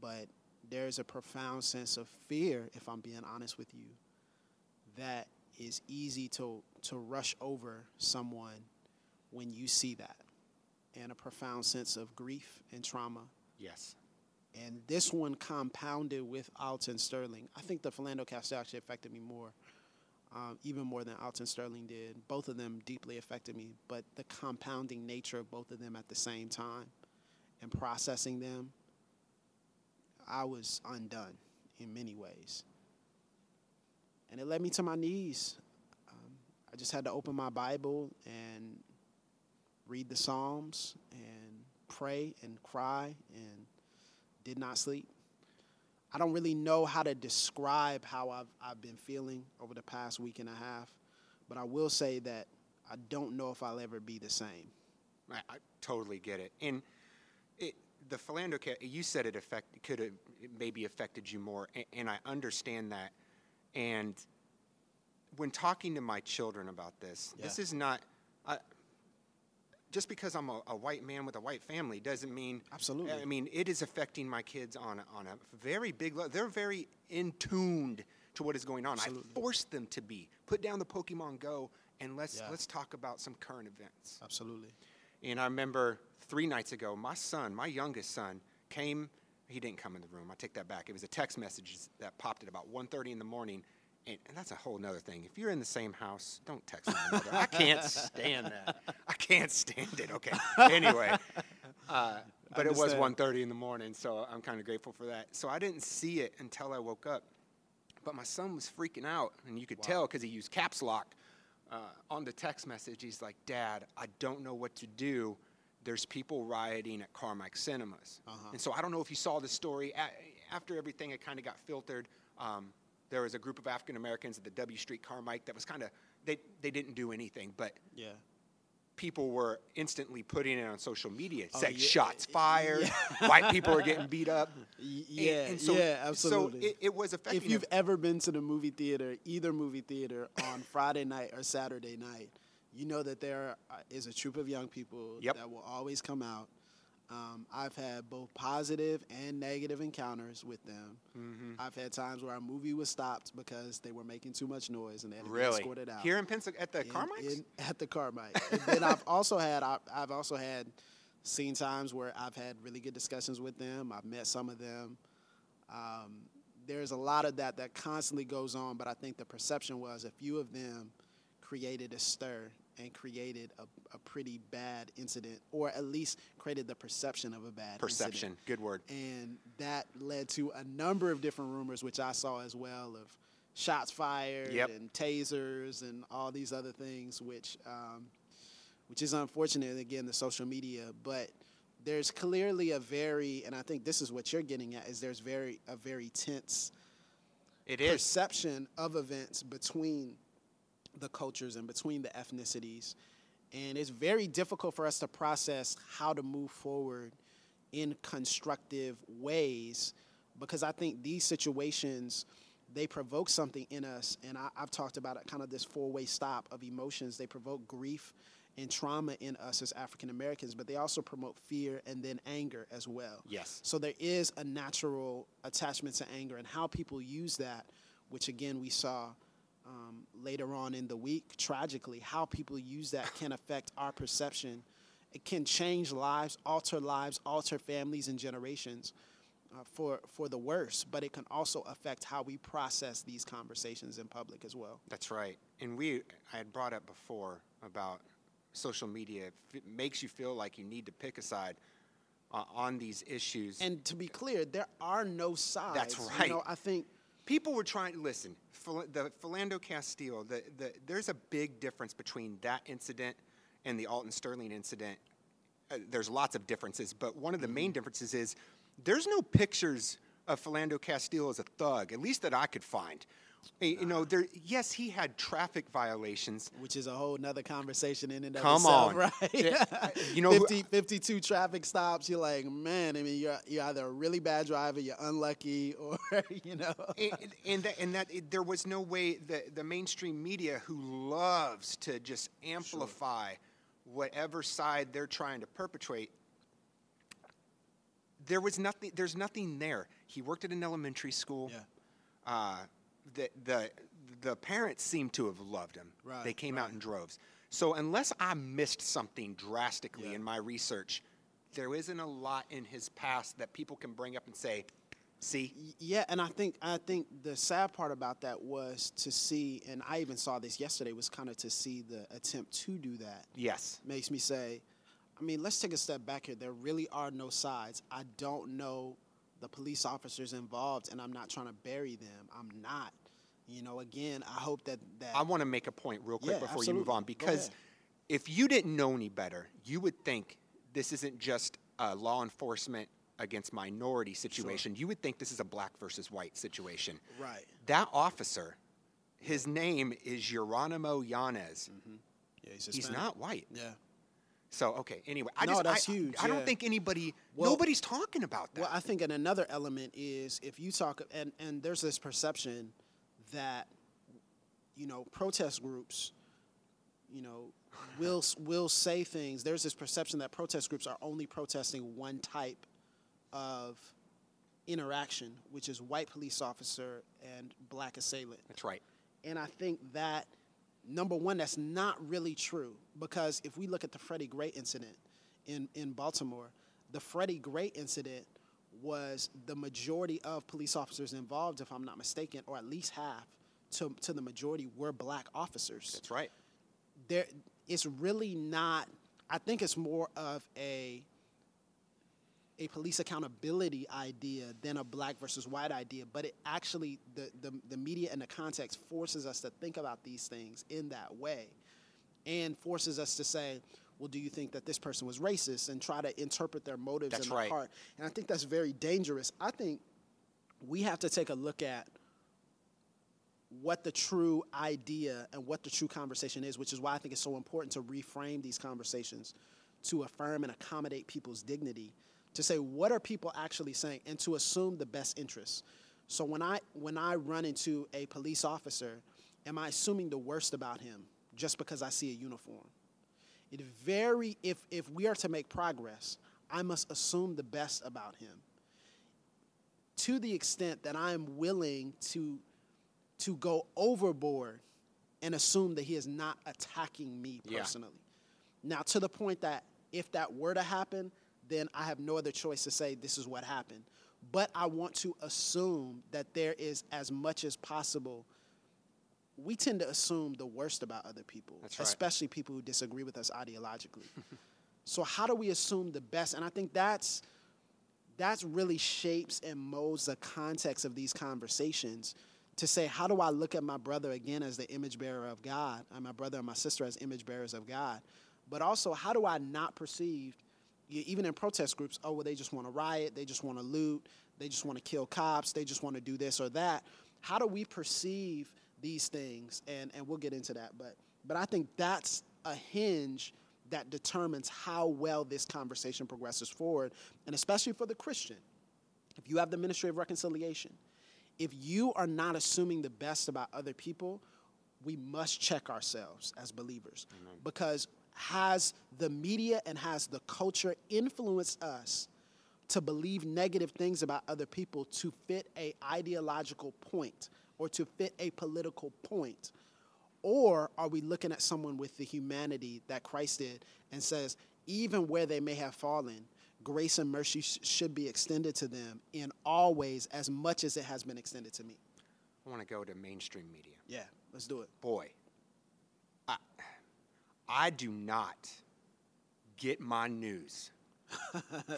But there's a profound sense of fear, if I'm being honest with you, that is easy to rush over someone when you see that, and a profound sense of grief and trauma. Yes. And this one compounded with Alton Sterling. I think the Philando Castile actually affected me more, even more than Alton Sterling did. Both of them deeply affected me, but the compounding nature of both of them at the same time and processing them, I was undone in many ways. And it led me to my knees. I just had to open my Bible and read the Psalms and pray and cry and did not sleep. I don't really know how to describe how I've been feeling over the past week and a half, but I will say that I don't know if I'll ever be the same. I totally get it. And the Philando, you said it maybe affected you more, and I understand that. And when talking to my children about this, yeah. This is not just because I'm a white man with a white family doesn't mean. Absolutely. I mean, it is affecting my kids on a very big level. They're very in tuned to what is going on. Absolutely. I forced them to be. Put down the Pokemon Go and let's talk about some current events. Absolutely. And I remember 3 nights ago, my youngest son, came. He didn't come in the room. I take that back. It was a text message that popped at about 1:30 in the morning. And that's a whole nother thing. If you're in the same house, don't text one another. I can't stand that. I can't stand it. Okay. Anyway. But it was 1:30 in the morning, so I'm kind of grateful for that. So I didn't see it until I woke up. But my son was freaking out, and you could tell because he used caps lock on the text message. He's like, "Dad, I don't know what to do. There's people rioting at Carmike Cinemas." Uh-huh. And so I don't know if you saw the story. After everything, it kind of got filtered. There was a group of African Americans at the W Street Carmike that was kind of, they didn't do anything, but people were instantly putting it on social media. It said shots fired, white people are getting beat up. Yeah, and so, absolutely. So it was affecting. If you've ever been to the movie theater, either movie theater on Friday night or Saturday night, you know that there is a troop of young people that will always come out. I've had both positive and negative encounters with them. Mm-hmm. I've had times where our movie was stopped because they were making too much noise and they had to be escorted out. Here in Pensacola, at the Carmike? At the Carmike. And then I've also seen times where I've had really good discussions with them. I've met some of them. There's a lot of that constantly goes on, but I think the perception was a few of them created a stir and created a pretty bad incident, or at least created the perception of a bad incident. Perception, good word. And that led to a number of different rumors, which I saw as well, of shots fired and tasers and all these other things, which is unfortunate, again, the social media. But there's clearly and I think this is what you're getting at, is there's a very tense perception of events between the cultures and between the ethnicities. And it's very difficult for us to process how to move forward in constructive ways, because I think these situations, they provoke something in us. And I've talked about it, kind of this four-way stop of emotions. They provoke grief and trauma in us as African Americans, but they also promote fear and then anger as well. Yes. So there is a natural attachment to anger and how people use that, which again, we saw later on in the week, tragically, how people use that can affect our perception. It can change lives, alter families and generations for the worse, but it can also affect how we process these conversations in public as well. That's right. And I had brought up before about social media. It makes you feel like you need to pick a side on these issues. And to be clear, there are no sides. That's right. You know, I think people were trying to listen. The Philando Castile, there's a big difference between that incident and the Alton Sterling incident. There's lots of differences, but one of the main differences is there's no pictures of Philando Castile as a thug, at least that I could find. You know, yes, he had traffic violations, which is a whole nother conversation in and of itself, right? You know, 52 traffic stops. You're like, man. I mean, you're either a really bad driver, you're unlucky, or you know. There was no way that the mainstream media, who loves to just amplify whatever side they're trying to perpetrate, there was nothing. There's nothing there. He worked at an elementary school. Yeah. The parents seemed to have loved him. Right, they came out in droves. So unless I missed something drastically in my research, there isn't a lot in his past that people can bring up and say, see? Yeah, and I think the sad part about that was to see, and I even saw this yesterday, was kind of to see the attempt to do that. Yes. Makes me say, I mean, let's take a step back here. There really are no sides. I don't know the police officers involved, and I'm not trying to bury them. I'm not. You know, again, I hope that... I want to make a point real quick before you move on, because if you didn't know any better, you would think this isn't just a law enforcement against minority situation. Sure. You would think this is a black versus white situation. Right. That officer, his name is Geronimo Yanez. Mm-hmm. Yeah, he's not white. Yeah. So, okay, anyway. That's huge. I don't think nobody's talking about that. Well, I think another element is if you talk, and there's this perception that, you know, protest groups, you know, will say things. There's this perception that protest groups are only protesting one type of interaction, which is white police officer and black assailant. That's right. And I think that, number one, that's not really true, because if we look at the Freddie Gray incident in Baltimore, the Freddie Gray incident was the majority of police officers involved, if I'm not mistaken, or at least half to the majority were black officers. That's right. There, it's really not, I think it's more of a police accountability idea than a black versus white idea, but it actually, the media and the context forces us to think about these things in that way and forces us to say, well, do you think that this person was racist, and try to interpret their motives in their heart. And I think that's very dangerous. I think we have to take a look at what the true idea and what the true conversation is, which is why I think it's so important to reframe these conversations, to affirm and accommodate people's dignity, to say, what are people actually saying, and to assume the best interests. So when I run into a police officer, am I assuming the worst about him just because I see a uniform? If we are to make progress, I must assume the best about him, to the extent that I am willing to go overboard and assume that he is not attacking me personally. Yeah. Now, to the point that if that were to happen, then I have no other choice to say this is what happened. But I want to assume that there is, as much as possible, we tend to assume the worst about other people, especially people who disagree with us ideologically. So how do we assume the best? And I think that's really shapes and molds the context of these conversations to say, how do I look at my brother again as the image bearer of God, and my brother and my sister as image bearers of God? But also, how do I not perceive, even in protest groups, oh, well, they just want to riot, they just want to loot, they just want to kill cops, they just want to do this or that. How do we perceive these things? And we'll get into that. But I think that's a hinge that determines how well this conversation progresses forward, and especially for the Christian. If you have the ministry of reconciliation, if you are not assuming the best about other people, we must check ourselves as believers. Amen. Because has the media and has the culture influenced us to believe negative things about other people to fit a ideological point or to fit a political point? Or are we looking at someone with the humanity that Christ did and says, even where they may have fallen, grace and mercy should be extended to them in all ways as much as it has been extended to me? I want to go to mainstream media. Yeah, let's do it. Boy, I do not get my news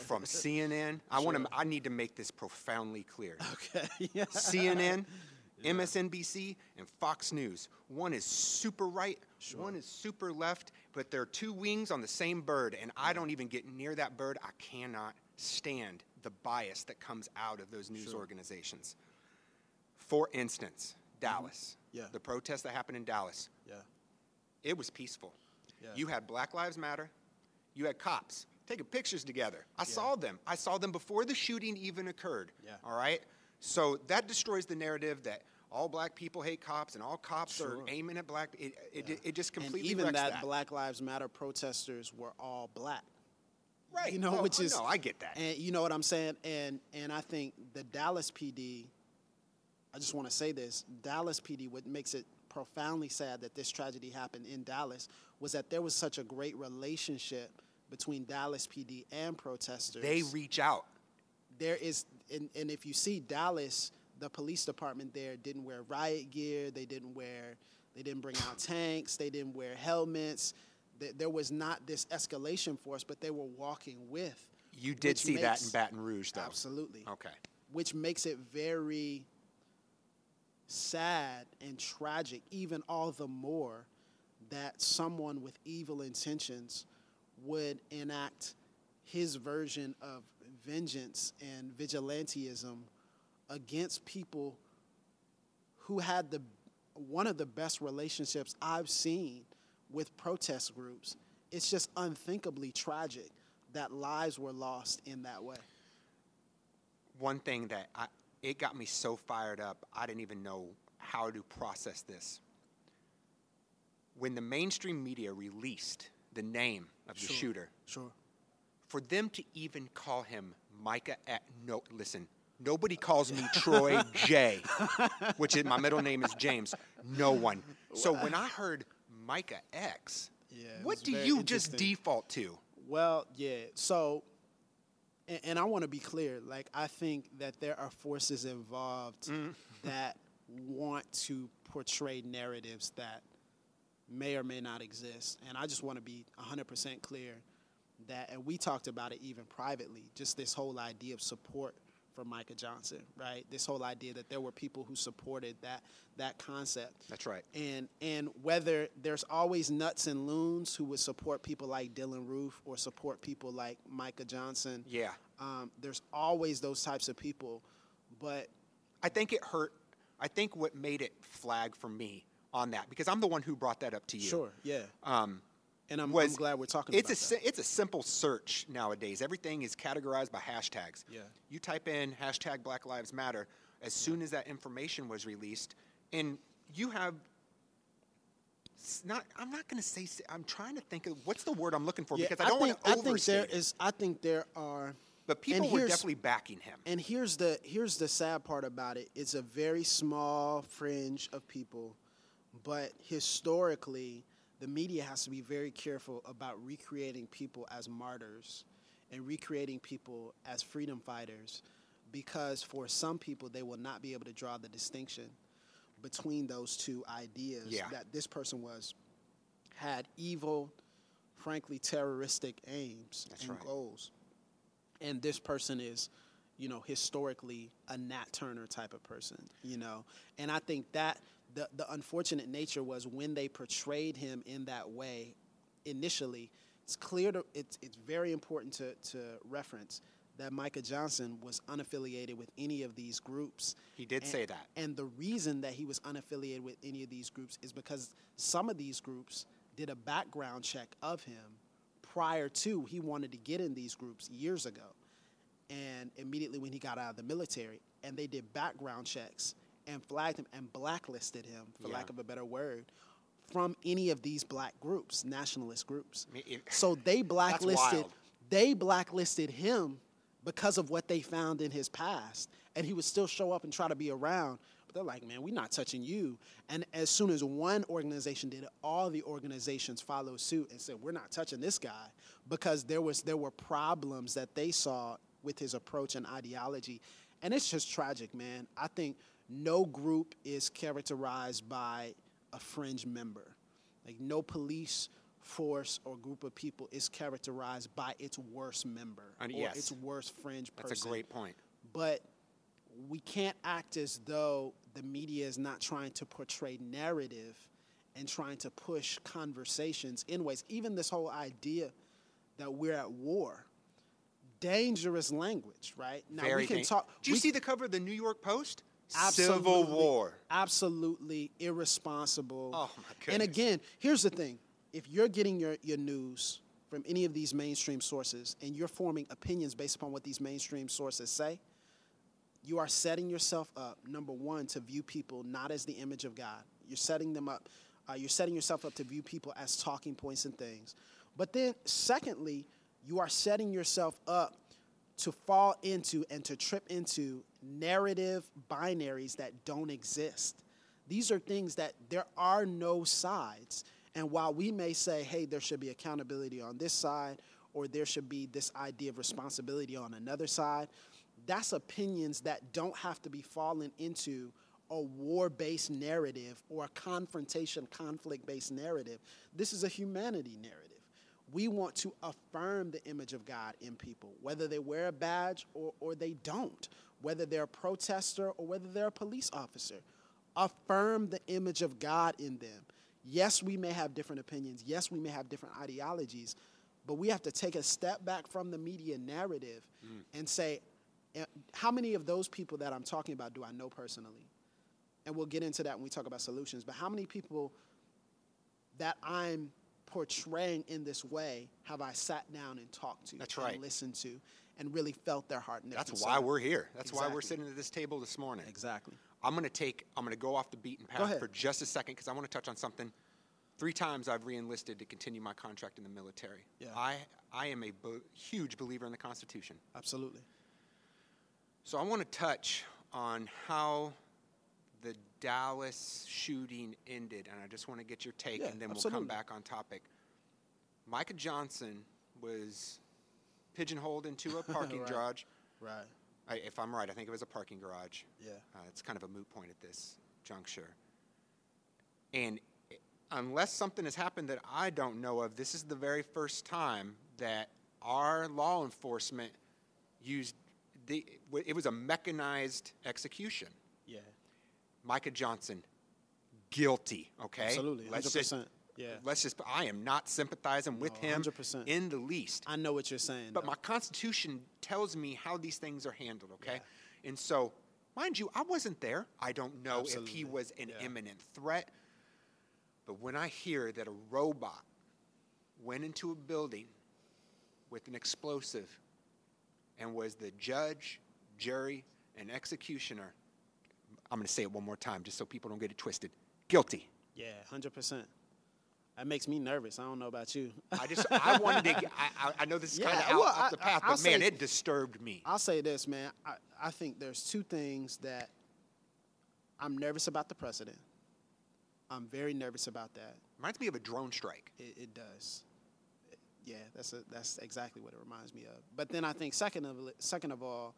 from CNN. I need to make this profoundly clear. Okay. Yeah. CNN, MSNBC, and Fox News. One is super right, one is super left, but they're two wings on the same bird, and I don't even get near that bird. I cannot stand the bias that comes out of those news organizations. For instance, Dallas. Mm-hmm. Yeah. The protest that happened in Dallas. Yeah. It was peaceful. Yeah. You had Black Lives Matter. You had cops taking pictures together. I saw them. I saw them before the shooting even occurred. Yeah. All right? So that destroys the narrative that all black people hate cops and all cops are aiming at black people. It just completely wrecks that. And even that Black Lives Matter protesters were all black. Right. You know, I get that. And you know what I'm saying? And I think the Dallas PD, I just want to say this, Dallas PD, what makes it profoundly sad that this tragedy happened in Dallas was that there was such a great relationship between Dallas PD and protesters. They reach out. There is, and if you see Dallas, the police department there didn't wear riot gear. They didn't bring out tanks. They didn't wear helmets. There was not this escalation force, but they were walking with. You did see that in Baton Rouge, though. Absolutely. Okay. Which makes it very sad and tragic, even all the more that someone with evil intentions would enact his version of vengeance and vigilantism against people who had one of the best relationships I've seen with protest groups. It's just unthinkably tragic that lives were lost in that way. One thing that it got me so fired up, I didn't even know how to process this. When the mainstream media released the name of the shooter, for them to even call him Micah, listen, nobody calls me Troy J, which is, my middle name is James. No one. So when I heard Micah X, what do you just default to? Well, so, and I want to be clear, like, I think that there are forces involved that want to portray narratives that may or may not exist. And I just want to be 100% clear that, and we talked about it even privately, just this whole idea of support for Micah Johnson, right? This whole idea that there were people who supported that concept. That's right. And whether there's always nuts and loons who would support people like Dylan Roof or support people like Micah Johnson. Yeah. There's always those types of people. But I think it hurt. I think what made it flag for me on that, because I'm the one who brought that up to you. Sure, yeah. And I'm glad we're talking about that. It's a simple search nowadays. Everything is categorized by hashtags. Yeah. You type in hashtag Black Lives Matter. As soon as that information was released, and you have not, I'm not going to say, I'm trying to think of what's the word I'm looking for, because I don't want to overstate. I think there are. But people were definitely backing him. And here's the sad part about it. It's a very small fringe of people, but historically, the media has to be very careful about recreating people as martyrs and recreating people as freedom fighters, because for some people, they will not be able to draw the distinction between those two ideas, that this person had evil, frankly, terroristic aims goals. And this person is, historically a Nat Turner type of person, And I think that the unfortunate nature was when they portrayed him in that way initially, it's very important to reference that Micah Johnson was unaffiliated with any of these groups. He did say that. And the reason that he was unaffiliated with any of these groups is because some of these groups did a background check of him prior to he wanted to get in these groups years ago. And immediately when he got out of the military, and they did background checks and flagged him and blacklisted him, for lack of a better word, from any of these black groups, nationalist groups. So they blacklisted him because of what they found in his past. And he would still show up and try to be around. But they're like, man, we're not touching you. And as soon as one organization did it, all the organizations followed suit and said, we're not touching this guy, because there were problems that they saw with his approach and ideology. And it's just tragic, man. I think no group is characterized by a fringe member. Like, no police force or group of people is characterized by its worst member or its worst fringe person. That's a great point. But we can't act as though the media is not trying to portray narrative and trying to push conversations in ways. Even this whole idea that we're at war. Dangerous language, right? Now, we can talk. Do you see the cover of the New York Post? Civil war. Absolutely irresponsible. Oh, my goodness. And again, here's the thing. If you're getting your news from any of these mainstream sources and you're forming opinions based upon what these mainstream sources say, you are setting yourself up, number one, to view people not as the image of God. You're setting them up. You're setting yourself up to view people as talking points and things. But then, secondly, you are setting yourself up to fall into and to trip into narrative binaries that don't exist. These are things that there are no sides. And while we may say, hey, there should be accountability on this side, or there should be this idea of responsibility on another side, that's opinions that don't have to be fallen into a war-based narrative or a confrontation, conflict-based narrative. This is a humanity narrative. We want to affirm the image of God in people, whether they wear a badge or they don't, whether they're a protester or whether they're a police officer. affirm the image of God in them. Yes, we may have different opinions. Yes, we may have different ideologies, but we have to take a step back from the media narrative and say, how many of those people that I'm talking about do I know personally? And we'll get into that when we talk about solutions, but how many people that I'm portraying in this way have I sat down and talked to and listened to and really felt their heart? And their concern. Why we're here. That's why we're sitting at this table this morning. Exactly. I'm going to go off the beaten path for just a second because I want to touch on something. 3 times I've reenlisted to continue my contract in the military. Yeah. I am a huge believer in the Constitution. Absolutely. So I want to touch on how the Dallas shooting ended, and I just want to get your take, and then we'll come back on topic. Micah Johnson was pigeonholed into a parking garage. Right. If I'm right, I think it was a parking garage. Yeah. It's kind of a moot point at this juncture. And unless something has happened that I don't know of, this is the very first time that our law enforcement used it was a mechanized execution. Yeah. Micah Johnson, guilty, okay? Absolutely, 100%. Let's just, I am not sympathizing with him 100%. In the least. I know what you're saying. But my Constitution tells me how these things are handled, okay? Yeah. And so, mind you, I wasn't there. I don't know if he was an imminent threat. But when I hear that a robot went into a building with an explosive and was the judge, jury, and executioner, I'm going to say it one more time just so people don't get it twisted. Guilty. Yeah, 100%. That makes me nervous. I don't know about you. I wanted to I know this is kind of off the path, but man, it disturbed me. I'll say this, man. I think there's 2 things that I'm nervous about the precedent. I'm very nervous about that. Reminds me of a drone strike. It does. Yeah, that's exactly what it reminds me of. But then I think second of all,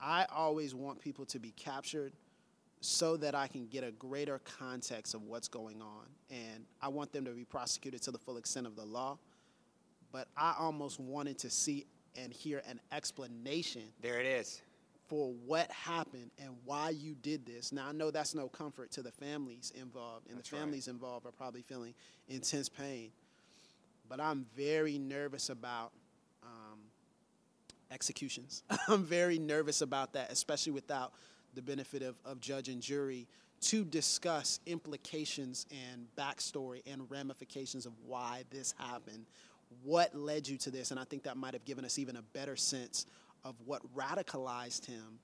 I always want people to be captured so that I can get a greater context of what's going on. And I want them to be prosecuted to the full extent of the law. But I almost wanted to see and hear an explanation. There it is. For what happened and why you did this. Now, I know that's no comfort to the families involved. And the families involved are probably feeling intense pain. But I'm very nervous about executions. I'm very nervous about that, especially without the benefit of judge and jury to discuss implications and backstory and ramifications of why this happened, what led you to this. And I think that might have given us even a better sense of what radicalized him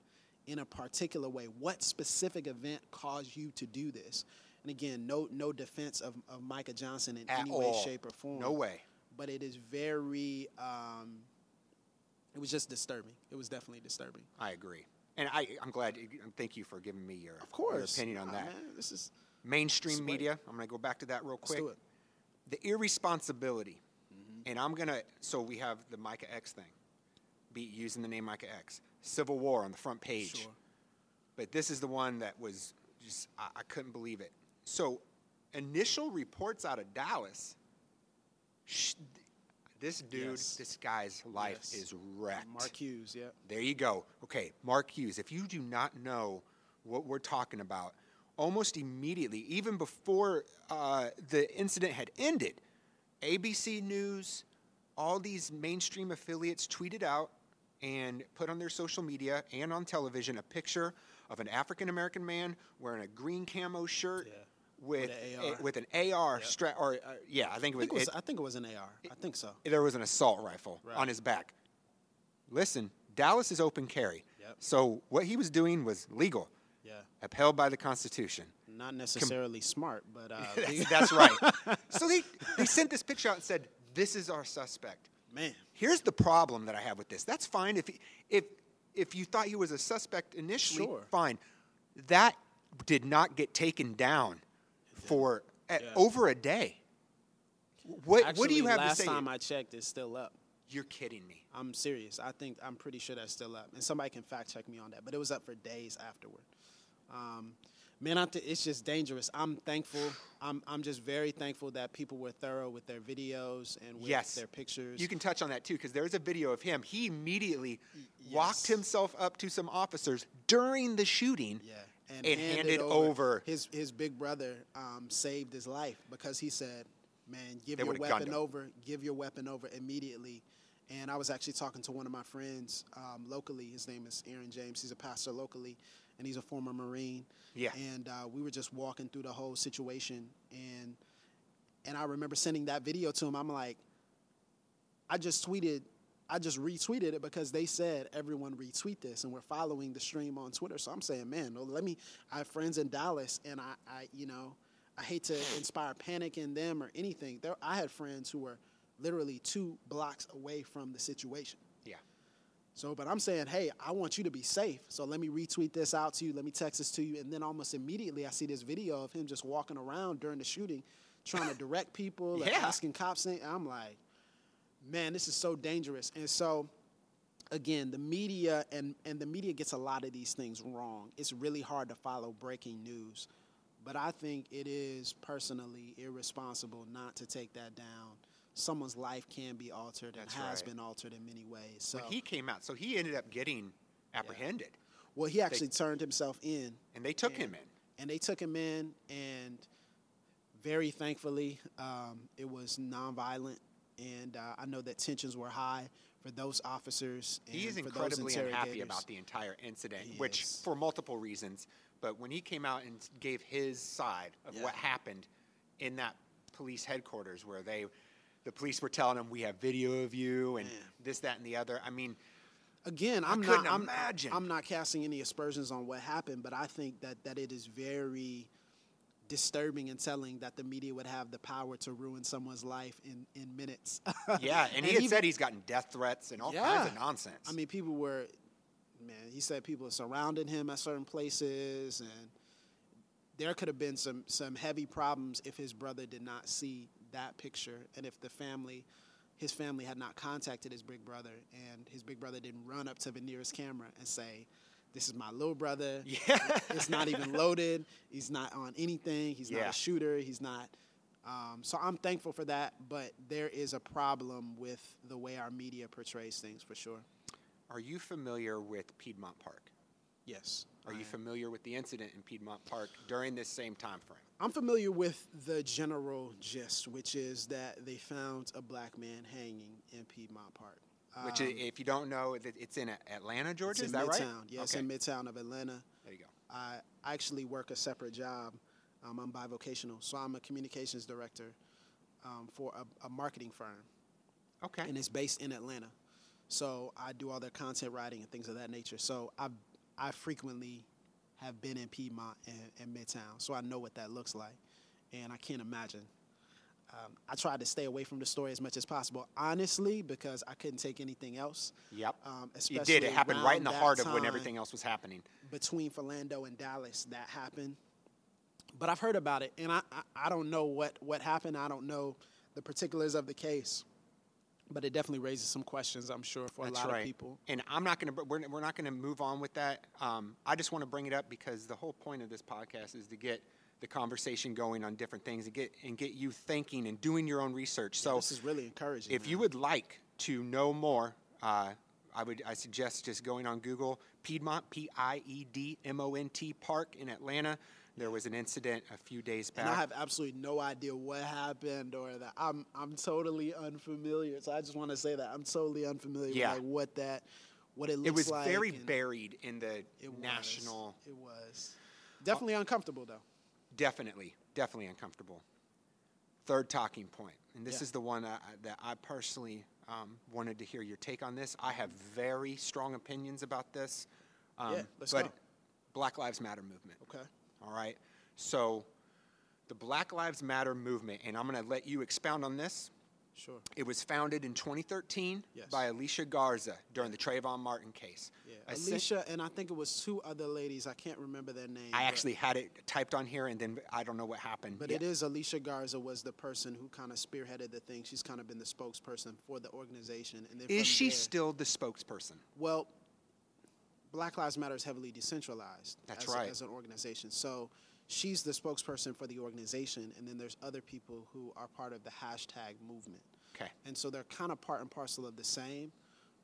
in a particular way. What specific event caused you to do this? And again, no defense of Micah Johnson in any way, shape, or form. No way. But it is very, it was just disturbing. It was definitely disturbing. I agree. And I'm glad. Thank you for giving me your opinion on that. Man, this is mainstream media. I'm going to go back to that real quick. Let's do it. The irresponsibility. Mm-hmm. And I'm going to. So we have the Micah X thing. Using the name Micah X. Civil War on the front page. Sure. But this is the one that was just. I couldn't believe it. So initial reports out of Dallas. This guy's life is wrecked. Mark Hughes, yeah. There you go. Okay, Mark Hughes. If you do not know what we're talking about, almost immediately, even before the incident had ended, ABC News, all these mainstream affiliates tweeted out and put on their social media and on television a picture of an African-American man wearing a green camo shirt. Yeah. With an AR strap, or I think it was an AR. I think so. There was an assault rifle on his back. Listen, Dallas is open carry, so what he was doing was legal, upheld by the Constitution. Not necessarily smart, but that's right. So they sent this picture out and said, "This is our suspect." Man, here's the problem that I have with this. That's fine if you thought he was a suspect initially, fine. That did not get taken down for over a day. What do you have to say? Last time I checked, it's still up. You're kidding me. I'm serious. I'm pretty sure that's still up. And somebody can fact check me on that. But it was up for days afterward. It's just dangerous. I'm thankful. I'm just very thankful that people were thorough with their videos and with their pictures. You can touch on that, too, because there's a video of him. He immediately walked himself up to some officers during the shooting and handed over. His big brother saved his life because he said, man, give your weapon over immediately. And I was actually talking to one of my friends locally. His name is Aaron James. He's a pastor locally, and he's a former Marine. Yeah. And we were just walking through the whole situation, and I remember sending that video to him. I'm like, I just retweeted it because they said everyone retweet this, and we're following the stream on Twitter. So I'm saying, man, I have friends in Dallas, and I hate to inspire panic in them or anything. I had friends who were literally 2 blocks away from the situation. Yeah. So, but I'm saying, hey, I want you to be safe. So let me retweet this out to you. Let me text this to you. And then almost immediately I see this video of him just walking around during the shooting, trying to direct people, yeah, and asking cops. And I'm like, man, this is so dangerous. And so, again, the media and the media gets a lot of these things wrong. It's really hard to follow breaking news. But I think it is personally irresponsible not to take that down. Someone's life can be altered and has been altered in many ways. So when he came out, so he ended up getting apprehended. Yeah. Well, he actually turned himself in. And they took him in. And they took him in, and very thankfully, it was nonviolent. And I know that tensions were high for those officers. He is incredibly unhappy about the entire incident, which for multiple reasons. But when he came out and gave his side of what happened in that police headquarters where the police were telling him, we have video of you and this, that, and the other. I mean, again, I'm not casting any aspersions on what happened, but I think that it is very disturbing and telling that the media would have the power to ruin someone's life in minutes. Yeah, and he had said he's gotten death threats and all kinds of nonsense. I mean, he said people are surrounding him at certain places, and there could have been some heavy problems if his brother did not see that picture, and if his family had not contacted his big brother, and his big brother didn't run up to the nearest camera and say, this is my little brother. Yeah. It's not even loaded. He's not on anything. He's not a shooter. He's not. So I'm thankful for that. But there is a problem with the way our media portrays things, for sure. Are you familiar with Piedmont Park? Yes. Are you familiar with the incident in Piedmont Park during this same time frame? I'm familiar with the general gist, which is that they found a black man hanging in Piedmont Park. Which, if you don't know, it's in Atlanta, Georgia. Is that right? Yeah, it's in Midtown of Atlanta. There you go. I actually work a separate job. I'm bivocational, so I'm a communications director for a marketing firm. Okay. And it's based in Atlanta, so I do all their content writing and things of that nature. So I frequently have been in Piedmont and Midtown, so I know what that looks like, and I can't imagine. I tried to stay away from the story as much as possible, honestly, because I couldn't take anything else. Yep. You did. It happened right in the heart of when everything else was happening. Between Philando and Dallas, that happened. But I've heard about it, and I don't know what happened. I don't know the particulars of the case. But it definitely raises some questions, I'm sure, for a lot of people. And I'm not going to. We're not going to move on with that. I just want to bring it up because the whole point of this podcast is to get the conversation going on different things and get you thinking and doing your own research. So this is really encouraging. If you would like to know more, I suggest just going on Google Piedmont, Piedmont Park in Atlanta. There was an incident a few days back. And I have absolutely no idea what happened or that. I'm totally unfamiliar. So I just want to say that I'm totally unfamiliar with what it looks like. It was like very buried in the national. It was definitely uncomfortable though. Definitely uncomfortable. Third talking point, and this is the one that I personally wanted to hear your take on this. I have very strong opinions about this. Let's go. Black Lives Matter movement. Okay. All right. So the Black Lives Matter movement, and I'm going to let you expound on this. Sure. It was founded in 2013 by Alicia Garza during the Trayvon Martin case. Yeah. Alicia, and I think it was 2 other ladies. I can't remember their names. I actually had it typed on here, and then I don't know what happened. But it is Alicia Garza was the person who kind of spearheaded the thing. She's kind of been the spokesperson for the organization. And then is she still the spokesperson? Well, Black Lives Matter is heavily decentralized as an organization. So she's the spokesperson for the organization, and then there's other people who are part of the hashtag movement. Okay. And so they're kind of part and parcel of the same,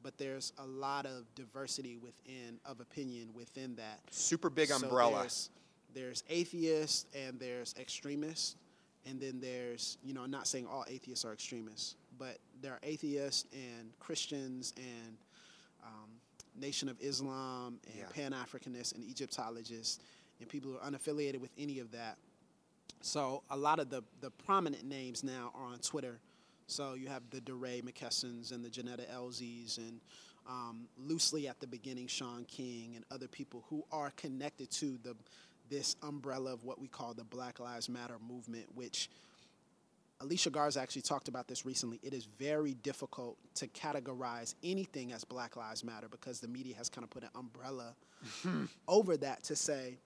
but there's a lot of diversity within of opinion within that. Super big umbrella. There's atheists and there's extremists, and then there's, you know, I'm not saying all atheists are extremists, but there are atheists and Christians and Nation of Islam and Pan-Africanists and Egyptologists and people who are unaffiliated with any of that. So a lot of the prominent names now are on Twitter. So you have the DeRay McKessons and the Janetta Elzys and loosely at the beginning Sean King and other people who are connected to this umbrella of what we call the Black Lives Matter movement, which Alicia Garza actually talked about this recently. It is very difficult to categorize anything as Black Lives Matter because the media has kind of put an umbrella over that to say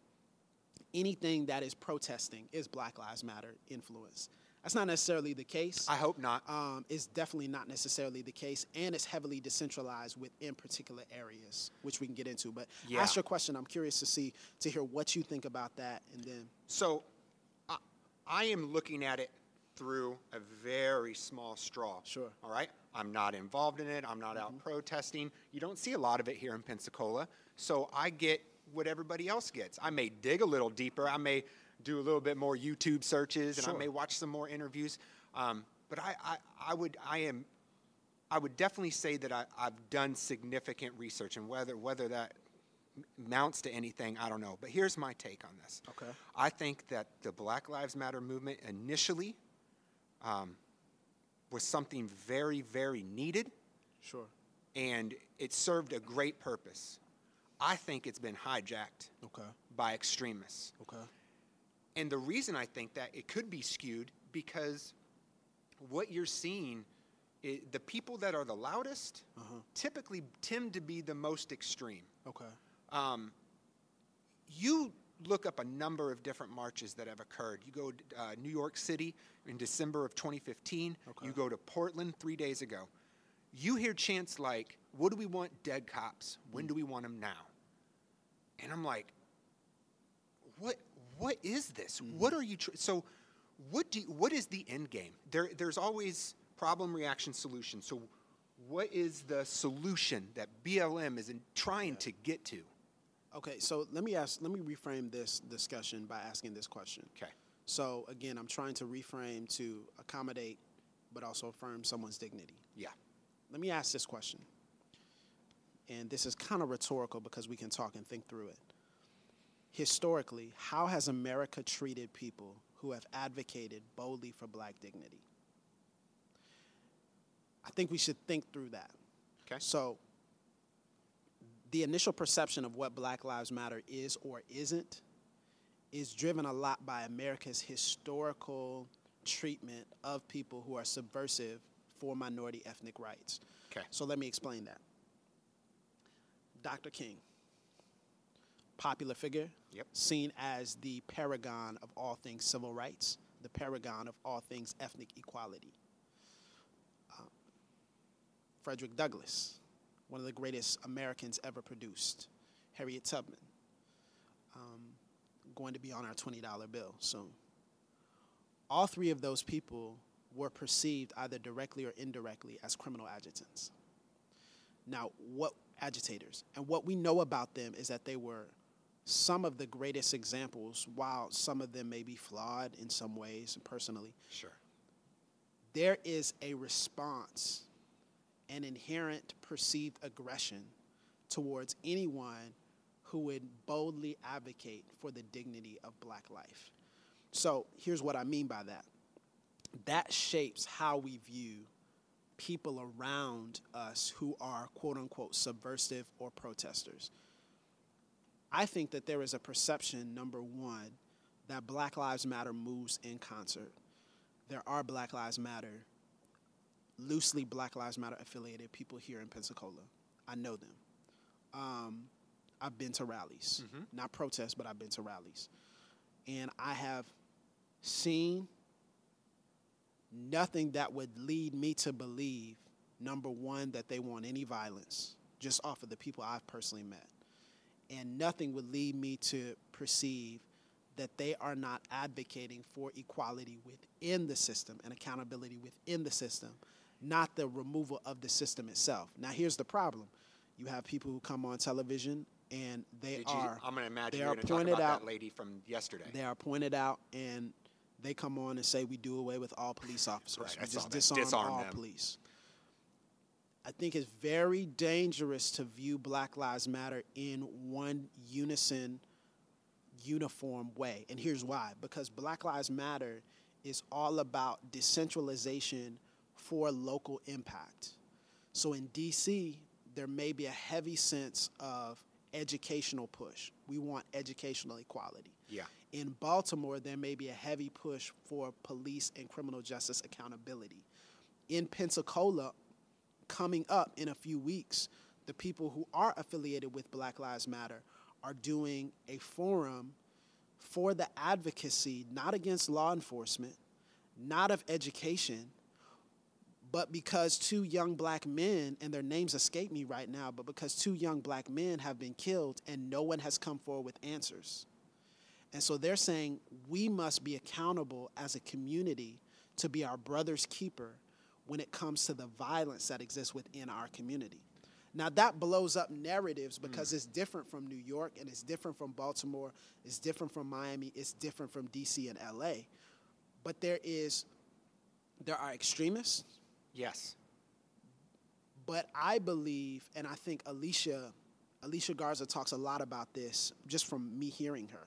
anything that is protesting is Black Lives Matter influence. That's not necessarily the case. I hope not. It's definitely not necessarily the case, and it's heavily decentralized within particular areas, which we can get into. But ask your question. I'm curious to hear what you think about that, and then. So, I am looking at it through a very small straw. Sure. All right. I'm not involved in it. I'm not out protesting. You don't see a lot of it here in Pensacola, so I get what everybody else gets. I may dig a little deeper. I may do a little bit more YouTube searches, and I may watch some more interviews. But I would definitely say that I've done significant research, and whether that amounts to anything, I don't know. But here's my take on this. Okay. I think that the Black Lives Matter movement initially was something very, very needed. Sure. And it served a great purpose. I think it's been hijacked by extremists. Okay. And the reason I think that it could be skewed because what you're seeing, is the people that are the loudest typically tend to be the most extreme. Okay. You look up a number of different marches that have occurred. You go to New York City in December of 2015. Okay. You go to Portland 3 days ago. You hear chants like, "What do we want? Dead cops. When do we want them now?" And I'm like, what? What is this? What are you? So, what is the end game? There's always problem, reaction, solution. So, what is the solution that BLM is trying to get to? Okay, so let me reframe this discussion by asking this question. Okay. So again, I'm trying to reframe to accommodate, but also affirm someone's dignity. Yeah. Let me ask this question. And this is kind of rhetorical because we can talk and think through it. Historically, how has America treated people who have advocated boldly for black dignity? I think we should think through that. Okay. So the initial perception of what Black Lives Matter is or isn't is driven a lot by America's historical treatment of people who are subversive for minority ethnic rights. Okay. So let me explain that. Dr. King. Popular figure, seen as the paragon of all things civil rights, the paragon of all things ethnic equality. Frederick Douglass, one of the greatest Americans ever produced. Harriet Tubman, going to be on our $20 bill soon. All three of those people were perceived either directly or indirectly as criminal agitants. Now, what agitators, and what we know about them is that they were some of the greatest examples, while some of them may be flawed in some ways personally. Sure. There is a response, an inherent perceived aggression towards anyone who would boldly advocate for the dignity of black life. So here's what I mean by that. That shapes how we view people around us who are, quote unquote, subversive or protesters. I think that there is a perception, number one, that Black Lives Matter moves in concert. There are Black Lives Matter, loosely Black Lives Matter affiliated people here in Pensacola. I know them. I've been to rallies, not protests, but I've been to rallies. And I have seen nothing that would lead me to believe, number one, that they want any violence, just off of the people I've personally met. And nothing would lead me to perceive that they are not advocating for equality within the system and accountability within the system. not the removal of the system itself. Now, here's the problem. You have people who come on television and I'm going to imagine you're going to talk about that lady from yesterday. They are pointed out, and they come on and say, we do away with all police officers. Right, we just disarm all police. I think it's very dangerous to view Black Lives Matter in one unison, uniform way. And here's why. Because Black Lives Matter is all about decentralization for local impact. So in DC, there may be a heavy sense of educational push. We want educational equality. Yeah. In Baltimore, there may be a heavy push for police and criminal justice accountability. In Pensacola, coming up in a few weeks, the people who are affiliated with Black Lives Matter are doing a forum for the advocacy, not against law enforcement, not of education, but because two young black men, and their names escape me right now, but because two young black men have been killed and no one has come forward with answers. And so they're saying we must be accountable as a community to be our brother's keeper when it comes to the violence that exists within our community. Now, that blows up narratives because it's different from New York, and it's different from Baltimore, it's different from Miami, it's different from D.C. and L.A. But there are extremists. Yes. But I believe, and I think Alicia Garza talks a lot about this, just from me hearing her.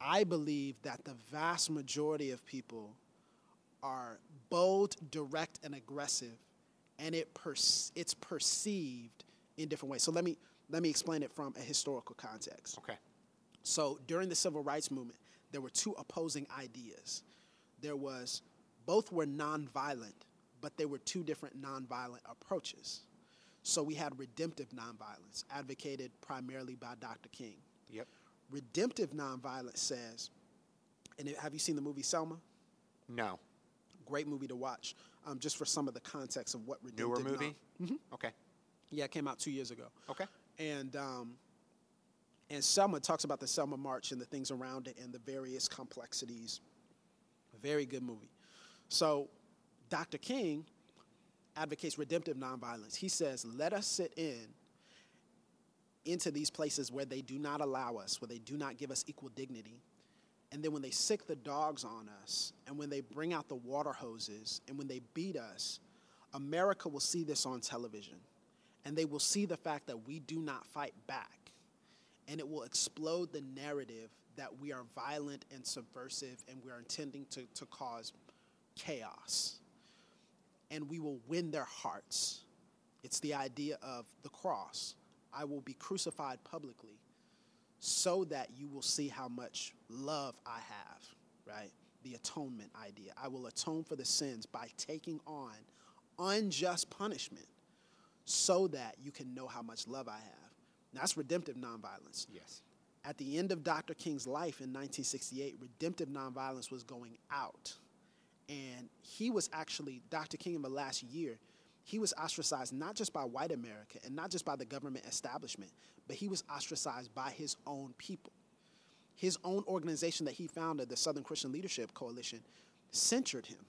I believe that the vast majority of people are bold, direct, and aggressive, and it's perceived in different ways. So let me explain it from a historical context. Okay. So during the Civil Rights Movement, there were two opposing ideas. Both were nonviolent, but they were two different nonviolent approaches. So we had redemptive nonviolence, advocated primarily by Dr. King. Yep. Redemptive nonviolence says, and have you seen the movie Selma? No. Great movie to watch, just for some of the context of what redemptive. Newer movie? Mm-hmm. Okay. Yeah, it came out 2 years ago. Okay. And Selma talks about the Selma March and the things around it and the various complexities. Very good movie. So Dr. King advocates redemptive nonviolence. He says, let us sit into these places where they do not allow us, where they do not give us equal dignity. And then when they sick the dogs on us, and when they bring out the water hoses, and when they beat us, America will see this on television. And they will see the fact that we do not fight back. And it will explode the narrative that we are violent and subversive, and we are intending to cause chaos. And we will win their hearts. It's the idea of the cross. I will be crucified publicly, so that you will see how much love I have, right? The atonement idea. I will atone for the sins by taking on unjust punishment so that you can know how much love I have. Now, that's redemptive nonviolence. Yes. At the end of Dr. King's life in 1968, redemptive nonviolence was going out. And he was actually, Dr. King in the last year, he was ostracized not just by white America and not just by the government establishment, but he was ostracized by his own people. His own organization that he founded, the Southern Christian Leadership Coalition, censured him.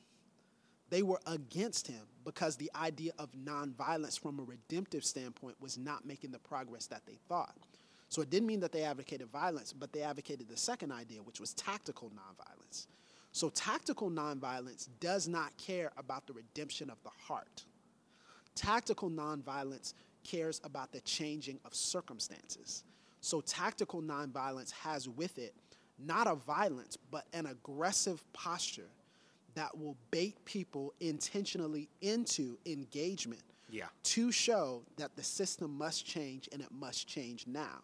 They were against him because the idea of nonviolence from a redemptive standpoint was not making the progress that they thought. So it didn't mean that they advocated violence, but they advocated the second idea, which was tactical nonviolence. So tactical nonviolence does not care about the redemption of the heart. Tactical nonviolence cares about the changing of circumstances. So tactical nonviolence has with it not a violence, but an aggressive posture that will bait people intentionally into engagement to show that the system must change and it must change now.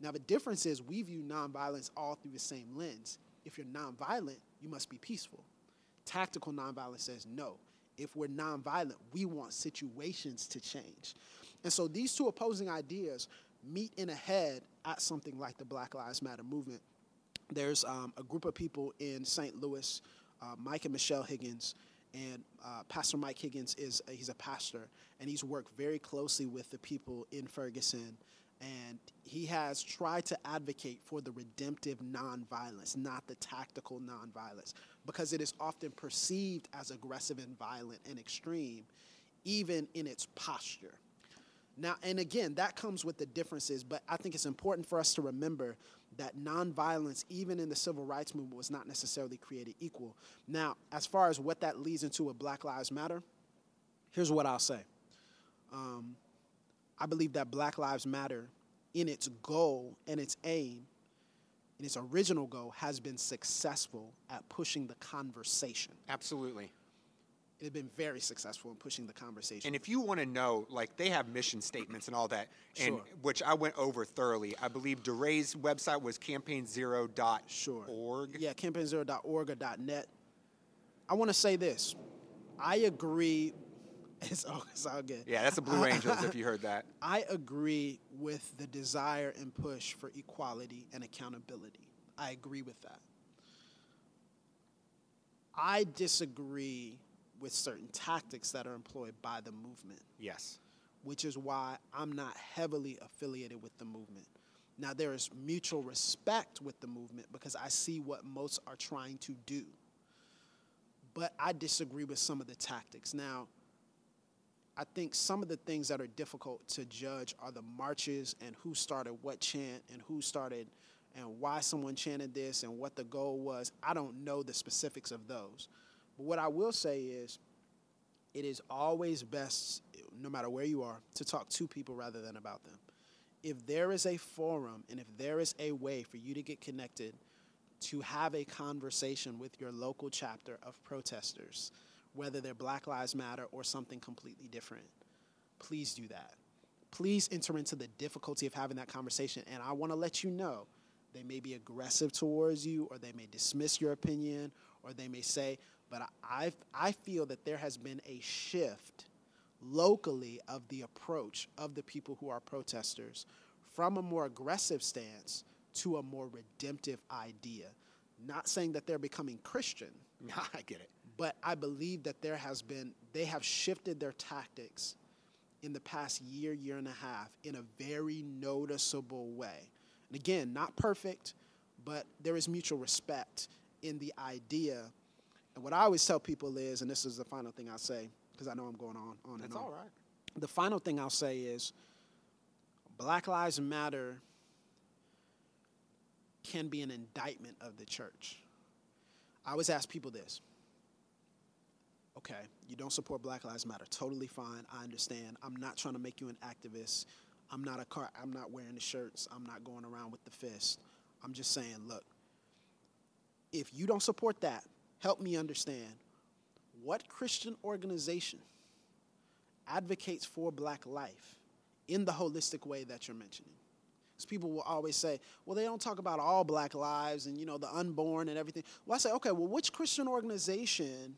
Now, the difference is we view nonviolence all through the same lens. If you're nonviolent, you must be peaceful. Tactical nonviolence says no. If we're nonviolent, we want situations to change. And so these two opposing ideas meet in a head at something like the Black Lives Matter movement. There's a group of people in St. Louis, Mike and Michelle Higgins, and Pastor Mike Higgins, he's a pastor, and he's worked very closely with the people in Ferguson, and he has tried to advocate for the redemptive nonviolence, not the tactical nonviolence. because it is often perceived as aggressive and violent and extreme, even in its posture. Now, and again, that comes with the differences, but I think it's important for us to remember that nonviolence, even in the civil rights movement, was not necessarily created equal. Now, as far as what that leads into with Black Lives Matter, here's what I'll say. I believe that Black Lives Matter, in its goal and its aim, in its original goal, has been successful at pushing the conversation. Absolutely. It had been very successful in pushing the conversation. And if you want to know, like, they have mission statements and all that, and sure, which I went over thoroughly. I believe DeRay's website was campaignzero.org. Sure. Yeah, campaignzero.org or .net. I want to say this. I agree. It's all good. Yeah, that's the Blue Angels, if you heard that. I agree with the desire and push for equality and accountability. I agree with that. I disagree with certain tactics that are employed by the movement. Yes. Which is why I'm not heavily affiliated with the movement. Now, there is mutual respect with the movement because I see what most are trying to do. But I disagree with some of the tactics. Now, I think some of the things that are difficult to judge are the marches and who started what chant and who started and why someone chanted this and what the goal was. I don't know the specifics of those. But what I will say is, it is always best, no matter where you are, to talk to people rather than about them. If there is a forum and if there is a way for you to get connected, to have a conversation with your local chapter of protesters, whether they're Black Lives Matter or something completely different, please do that. Please enter into the difficulty of having that conversation. And I want to let you know, they may be aggressive towards you, or they may dismiss your opinion, or they may say, but I feel that there has been a shift locally of the approach of the people who are protesters from a more aggressive stance to a more redemptive idea. Not saying that they're becoming Christian. I get it. But I believe that they have shifted their tactics in the past year, year and a half in a very noticeable way. And again, not perfect, but there is mutual respect in the idea. And what I always tell people is, and this is the final thing I'll say, because I know I'm going on and on. That's all right. The final thing I'll say is, Black Lives Matter can be an indictment of the church. I always ask people this. Okay, you don't support Black Lives Matter. Totally fine. I understand. I'm not trying to make you an activist. I'm not wearing the shirts. I'm not going around with the fist. I'm just saying, look, if you don't support that, help me understand, what Christian organization advocates for Black life in the holistic way that you're mentioning? Because people will always say, well, they don't talk about all Black lives and, the unborn and everything. Well, I say, okay, well, which Christian organization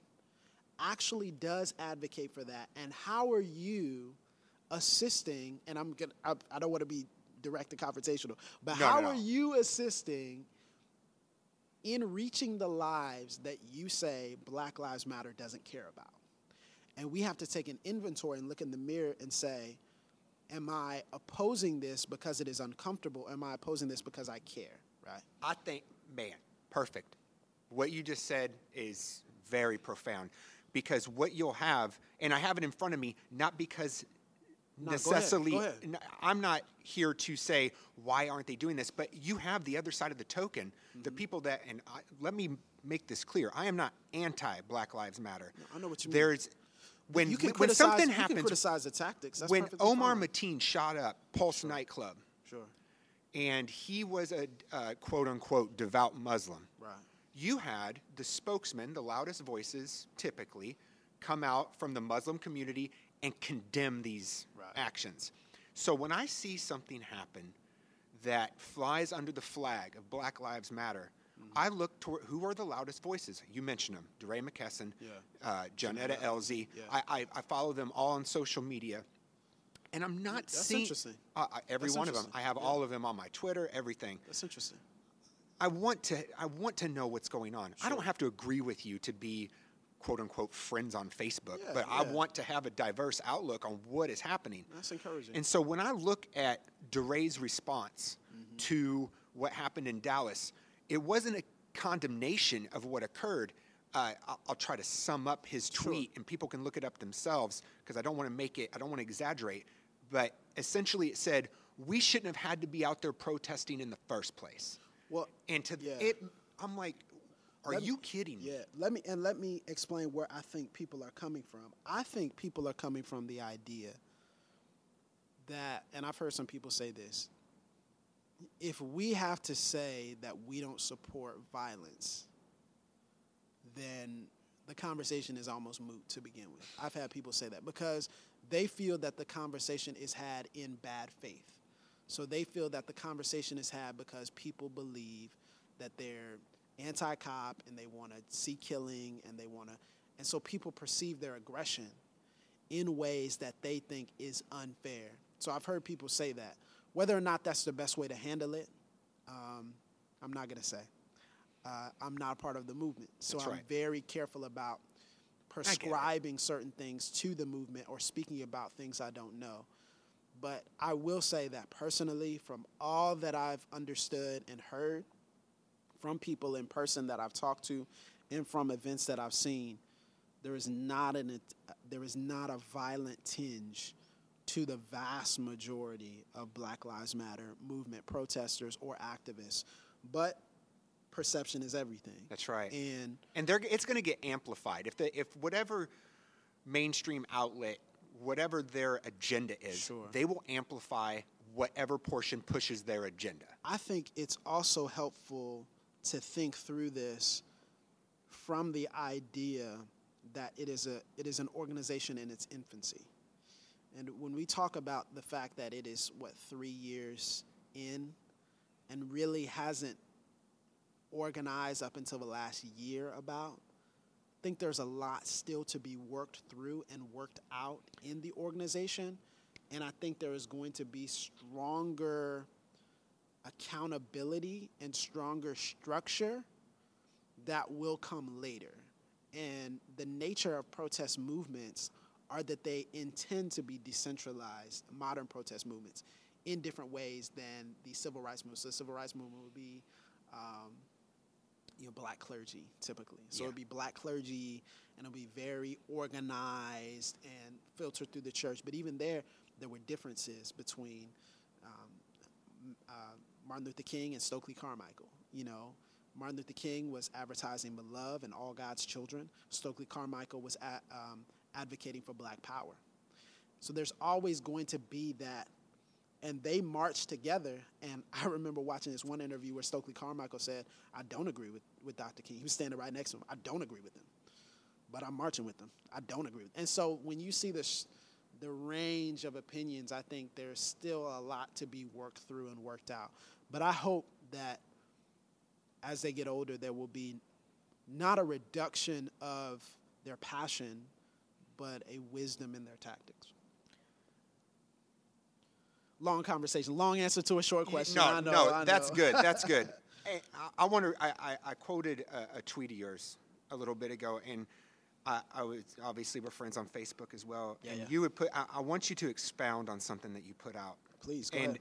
actually does advocate for that? And how are you assisting? And I don't want to be direct and confrontational, but how are you assisting in reaching the lives that you say Black Lives Matter doesn't care about? And we have to take an inventory and look in the mirror and say, am I opposing this because it is uncomfortable? Am I opposing this because I care, right? I think, man, perfect. What you just said is very profound, because what you'll have, and I have it in front of me, not because necessarily, go ahead. I'm not here to say why aren't they doing this, but you have the other side of the token, the people that, let me make this clear, I am not anti-Black Lives Matter. No, I know what you mean. When something happens, you can criticize the tactics. That's when Omar Mateen shot up Pulse nightclub, and he was a quote-unquote devout Muslim. Right. You had the spokesman, the loudest voices typically, come out from the Muslim community and condemn these actions. So when I see something happen that flies under the flag of Black Lives Matter, I look toward who are the loudest voices. You mentioned them, DeRay McKesson, Janetta Elzey. Yeah. I follow them all on social media, and I'm not seeing every one of them. I have all of them on my Twitter, everything. That's interesting. I want to know what's going on. Sure. I don't have to agree with you to be, quote unquote, friends on Facebook, but I want to have a diverse outlook on what is happening. That's encouraging. And so when I look at DeRay's response to what happened in Dallas, it wasn't a condemnation of what occurred, I'll try to sum up his tweet, and people can look it up themselves because I don't want to make it, I don't want to exaggerate. But essentially it said, we shouldn't have had to be out there protesting in the first place. Well, and to it, I'm like, are you kidding me? Yeah, let me explain where I think people are coming from. I think people are coming from the idea that, and I've heard some people say this, if we have to say that we don't support violence, then the conversation is almost moot to begin with. I've had people say that because they feel that the conversation is had in bad faith. So they feel that the conversation is had because people believe that they're anti-cop and they want to see killing and they want to, and so people perceive their aggression in ways that they think is unfair. So I've heard people say that. Whether or not that's the best way to handle it, I'm not going to say. I'm not a part of the movement. So I'm very careful about prescribing certain things to the movement or speaking about things I don't know. But I will say that personally, from all that I've understood and heard from people in person that I've talked to and from events that I've seen, there is not a violent tinge to the vast majority of Black Lives Matter movement protesters or activists. But perception is everything. That's right. And it's going to get amplified. If whatever mainstream outlet, whatever their agenda is, they will amplify whatever portion pushes their agenda. I think it's also helpful to think through this from the idea that it is an organization in its infancy. And when we talk about the fact that it is, 3 years in and really hasn't organized up until the last year about, I think there's a lot still to be worked through and worked out in the organization. And I think there is going to be stronger accountability and stronger structure that will come later. And the nature of protest movements are that they intend to be decentralized, modern protest movements, in different ways than the civil rights movement. So the civil rights movement would be black clergy, typically. So it would be black clergy, and it would be very organized and filtered through the church. But even there were differences between Martin Luther King and Stokely Carmichael. You know, Martin Luther King was advertising the love and all God's children. Stokely Carmichael was advocating for black power. So there's always going to be that, and they marched together. And I remember watching this one interview where Stokely Carmichael said, I don't agree with Dr. King. He was standing right next to him. I don't agree with him, but I'm marching with him. I don't agree with him. And so when you see the range of opinions, I think there's still a lot to be worked through and worked out. But I hope that as they get older, there will be not a reduction of their passion, but a wisdom in their tactics. Long conversation, long answer to a short question. No, I know. That's good. That's good. Hey, I wonder. I quoted a tweet of yours a little bit ago, and I was obviously we're friends on Facebook as well. Yeah, and you would put. I want you to expound on something that you put out. Please. Go ahead.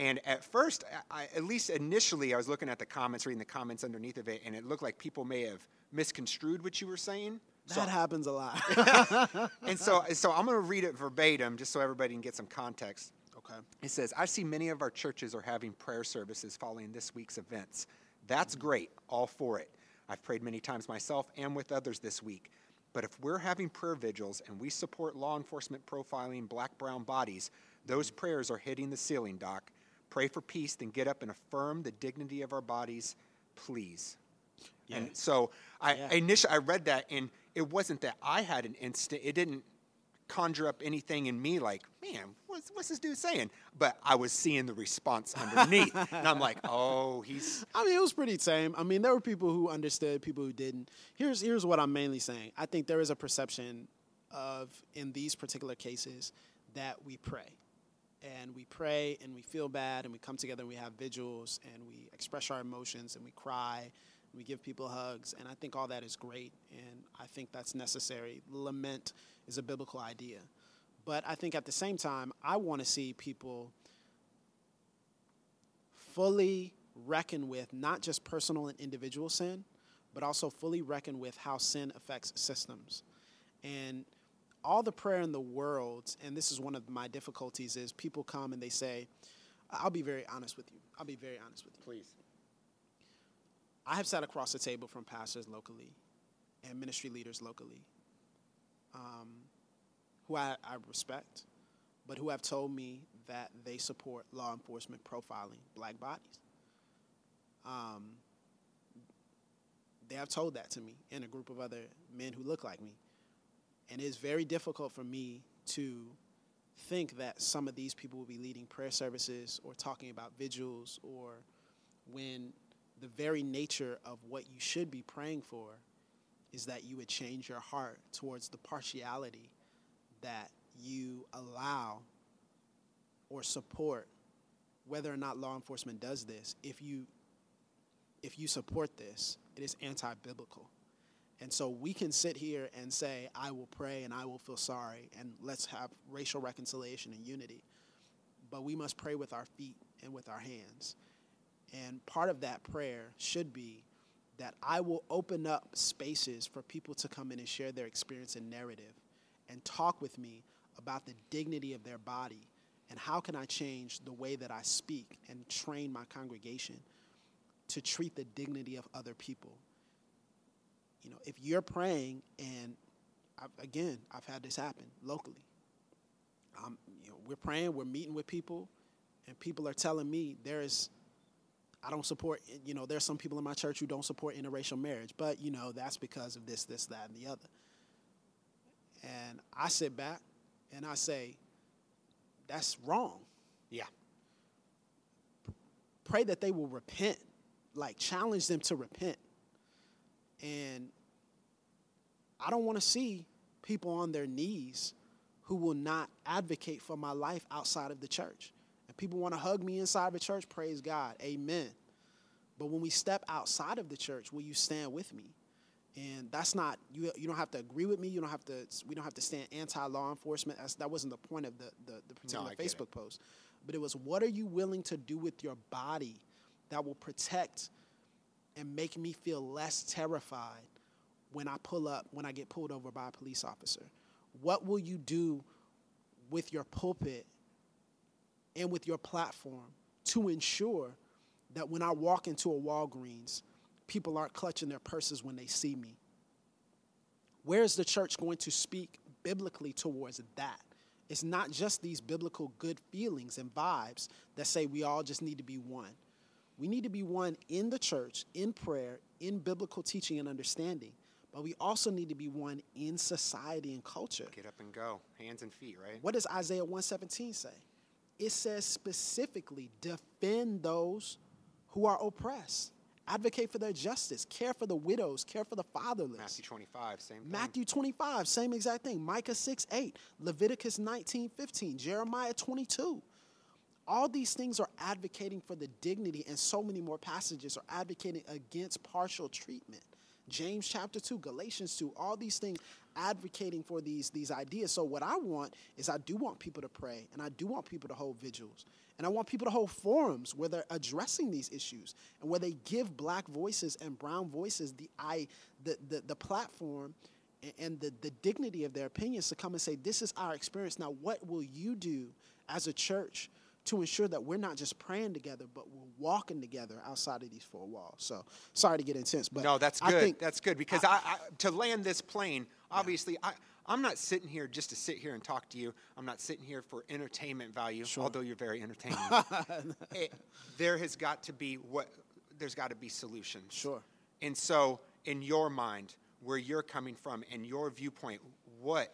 And at first, at least initially, I was looking at the comments, reading the comments underneath of it, and it looked like people may have misconstrued what you were saying. That happens a lot. And so I'm going to read it verbatim just so everybody can get some context. Okay. It says, I see many of our churches are having prayer services following this week's events. That's great. All for it. I've prayed many times myself and with others this week. But if we're having prayer vigils and we support law enforcement profiling black-brown bodies, those prayers are hitting the ceiling, Doc. Pray for peace, then get up and affirm the dignity of our bodies, please. Yeah. And so initially I read that, and it wasn't that I had an instant. It didn't conjure up anything in me like, man, what's this dude saying? But I was seeing the response underneath. And I'm like, oh, he's. I mean, it was pretty tame. I mean, there were people who understood, people who didn't. Here's what I'm mainly saying. I think there is a perception of, in these particular cases, that we pray. And we pray and we feel bad and we come together and we have vigils and we express our emotions and we cry. We give people hugs, and I think all that is great, and I think that's necessary. Lament is a biblical idea. But I think at the same time, I want to see people fully reckon with not just personal and individual sin, but also fully reckon with how sin affects systems. And all the prayer in the world, and this is one of my difficulties, is people come and they say, I'll be very honest with you. I'll be very honest with you. Please. I have sat across the table from pastors locally and ministry leaders locally who I respect, but who have told me that they support law enforcement profiling black bodies. They have told that to me and a group of other men who look like me. And it's very difficult for me to think that some of these people will be leading prayer services or talking about vigils, or when the very nature of what you should be praying for is that you would change your heart towards the partiality that you allow or support, whether or not law enforcement does this. If you support this, it is anti-biblical. And so we can sit here and say, I will pray and I will feel sorry and let's have racial reconciliation and unity. But we must pray with our feet and with our hands. And part of that prayer should be that I will open up spaces for people to come in and share their experience and narrative and talk with me about the dignity of their body and how can I change the way that I speak and train my congregation to treat the dignity of other people. You know, if you're praying, and I've had this happen locally. You know, we're praying, we're meeting with people, and people are telling me I don't support, you know, there's some people in my church who don't support interracial marriage, but, you know, that's because of this, this, that, and the other. And I sit back and I say, that's wrong. Yeah. Pray that they will repent, like challenge them to repent. And I don't want to see people on their knees who will not advocate for my life outside of the church. And people want to hug me inside of the church, praise God, amen. But when we step outside of the church, will you stand with me? And that's not, you don't have to agree with me. We don't have to stand anti-law enforcement. That wasn't the point of the particular Facebook post. But it was, what are you willing to do with your body that will protect and make me feel less terrified when I get pulled over by a police officer? What will you do with your pulpit and with your platform to ensure that when I walk into a Walgreens, people aren't clutching their purses when they see me? Where is the church going to speak biblically towards that? It's not just these biblical good feelings and vibes that say we all just need to be one. We need to be one in the church, in prayer, in biblical teaching and understanding. But we also need to be one in society and culture. Get up and go. Hands and feet, right? What does Isaiah 1:17 say? It says specifically, defend those who are oppressed. Advocate for their justice. Care for the widows. Care for the fatherless. Matthew 25, same thing. Matthew 25, same exact thing. Micah 6:8. Leviticus 19:15. Jeremiah 22. All these things are advocating for the dignity, and so many more passages are advocating against partial treatment. James chapter 2, Galatians 2, all these things advocating for these ideas. So what I want is, I do want people to pray, and I do want people to hold vigils, and I want people to hold forums where they're addressing these issues and where they give black voices and brown voices the platform and the dignity of their opinions to come and say, this is our experience. Now, what will you do as a church to ensure that we're not just praying together, but we're walking together outside of these four walls? So, sorry to get intense, but no, that's good. That's good, because I to land this plane, obviously, yeah. I'm not sitting here just to sit here and talk to you. I'm not sitting here for entertainment value, sure, although you're very entertaining. There's got to be solutions. Sure. And so, in your mind, where you're coming from and your viewpoint, what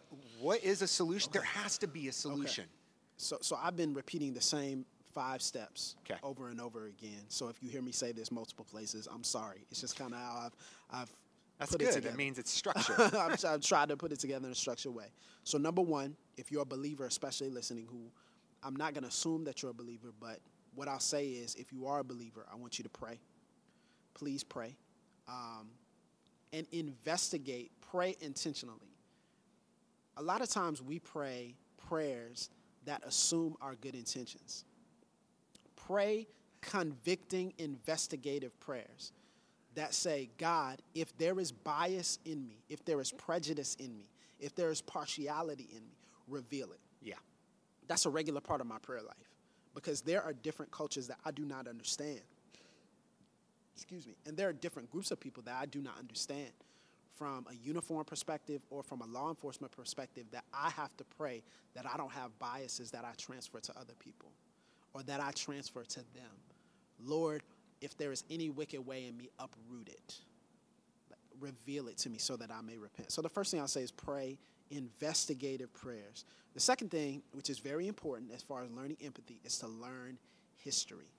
is a solution? Okay. There has to be a solution. Okay. So I've been repeating the same 5 steps over and over again. So if you hear me say this multiple places, I'm sorry. It's just kind of how I've put it together. That's good. It means it's structured. I've tried to put it together in a structured way. So number one, if you're a believer, especially listening, who I'm not going to assume that you're a believer, but what I'll say is, if you are a believer, I want you to pray. Please pray. And investigate. Pray intentionally. A lot of times we pray prayers that assume our good intentions. Pray convicting, investigative prayers. that say, God, if there is bias in me, if there is prejudice in me, if there is partiality in me, reveal it. Yeah. That's a regular part of my prayer life, because there are different cultures that I do not understand. Excuse me. And there are different groups of people that I do not understand from a uniform perspective or from a law enforcement perspective, that I have to pray that I don't have biases that I transfer to other people or that I transfer to them. Lord, if there is any wicked way in me, uproot it. Reveal it to me so that I may repent. So the first thing I'll say is pray investigative prayers. The second thing, which is very important as far as learning empathy, is to learn history.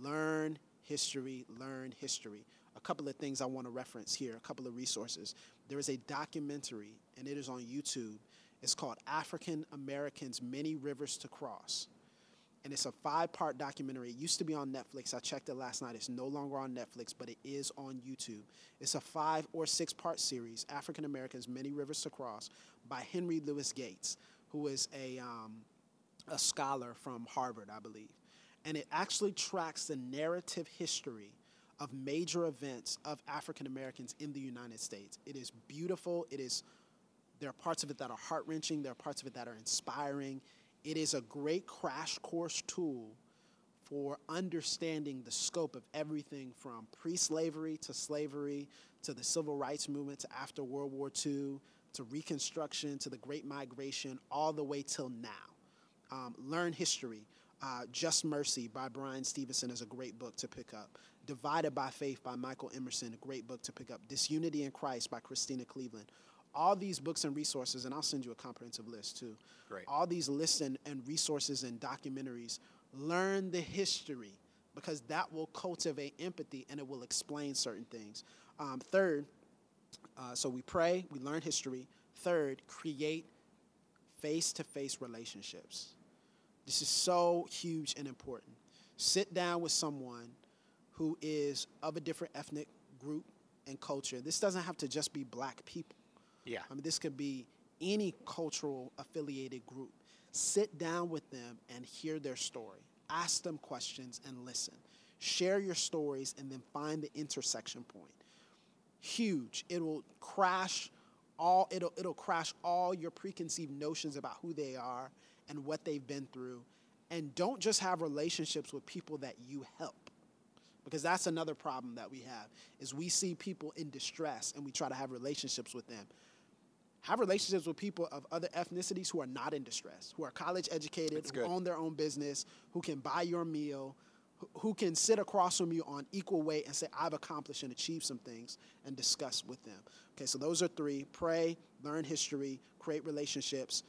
Learn history, learn history. A couple of things I want to reference here, a couple of resources. There is a documentary, and it is on YouTube. It's called African Americans, Many Rivers to Cross. And it's a 5-part documentary. It used to be on Netflix. I checked it last night. It's no longer on Netflix, but it is on YouTube. It's a 5- or 6-part series, African Americans, Many Rivers to Cross, by Henry Louis Gates, who is a scholar from Harvard, I believe. And it actually tracks the narrative history of major events of African Americans in the United States. It is beautiful. There are parts of it that are heart-wrenching. There are parts of it that are inspiring. It is a great crash course tool for understanding the scope of everything from pre-slavery to slavery to the civil rights movement to after World War II to Reconstruction to the Great Migration all the way till now. Learn history. Just Mercy by Bryan Stevenson is a great book to pick up. Divided by Faith by Michael Emerson, a great book to pick up. Disunity in Christ by Christina Cleveland. All these books and resources, and I'll send you a comprehensive list too. Great. All these lists and resources and documentaries, learn the history, because that will cultivate empathy and it will explain certain things. Third, so we pray, we learn history. Third, create face-to-face relationships. This is so huge and important. Sit down with someone who is of a different ethnic group and culture. This doesn't have to just be black people. Yeah. I mean, this could be any cultural affiliated group. Sit down with them and hear their story. Ask them questions and listen. Share your stories and then find the intersection point. Huge. It'll crash all your preconceived notions about who they are and what they've been through. And don't just have relationships with people that you help. Because that's another problem that we have, is we see people in distress and we try to have relationships with them. Have relationships with people of other ethnicities who are not in distress, who are college educated, who own their own business, who can buy your meal, who can sit across from you on equal weight and say, I've accomplished and achieved some things, and discuss with them. Okay, so those are three. Pray, learn history, create relationships.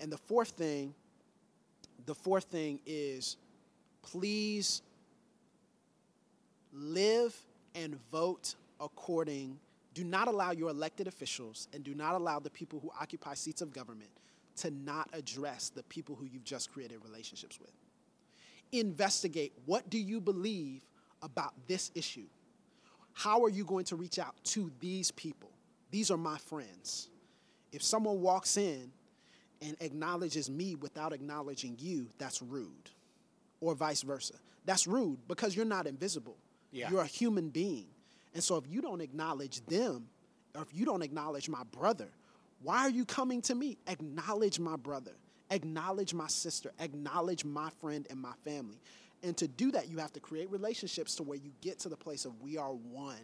And the fourth thing is, please live and vote according. Do not allow your elected officials and do not allow the people who occupy seats of government to not address the people who you've just created relationships with. Investigate, what do you believe about this issue? How are you going to reach out to these people? These are my friends. If someone walks in and acknowledges me without acknowledging you, that's rude, or vice versa. That's rude, because you're not invisible. Yeah. You're a human being. And so if you don't acknowledge them, or if you don't acknowledge my brother, why are you coming to me? Acknowledge my brother. Acknowledge my sister. Acknowledge my friend and my family. And to do that, you have to create relationships to where you get to the place of we are one.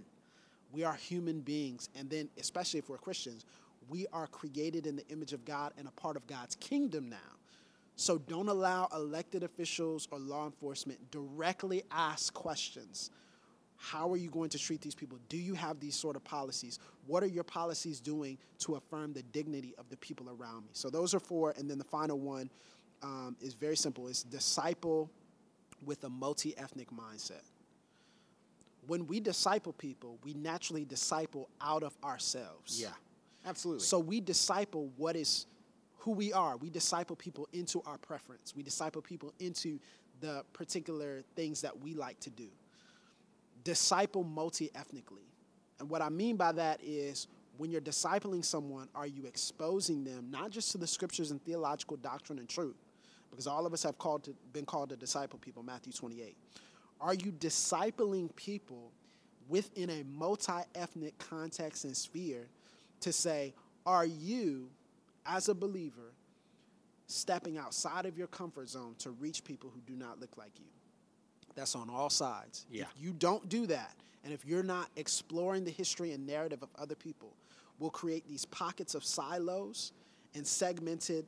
We are human beings. And then, especially if we're Christians, we are created in the image of God and a part of God's kingdom now. So don't allow elected officials or law enforcement. Directly ask questions. How are you going to treat these people? Do you have these sort of policies? What are your policies doing to affirm the dignity of the people around me? So those are four. And then the final one is very simple. It's disciple with a multi-ethnic mindset. When we disciple people, we naturally disciple out of ourselves. Yeah, absolutely. So we disciple what is who we are. We disciple people into our preference. We disciple people into the particular things that we like to do. Disciple multi-ethnically. And what I mean by that is, when you're discipling someone, are you exposing them not just to the scriptures and theological doctrine and truth, because all of us have been called to disciple people, Matthew 28. Are you discipling people within a multi-ethnic context and sphere to say, are you, as a believer, stepping outside of your comfort zone to reach people who do not look like you? That's on all sides. Yeah. If you don't do that, and if you're not exploring the history and narrative of other people, we'll create these pockets of silos and segmented,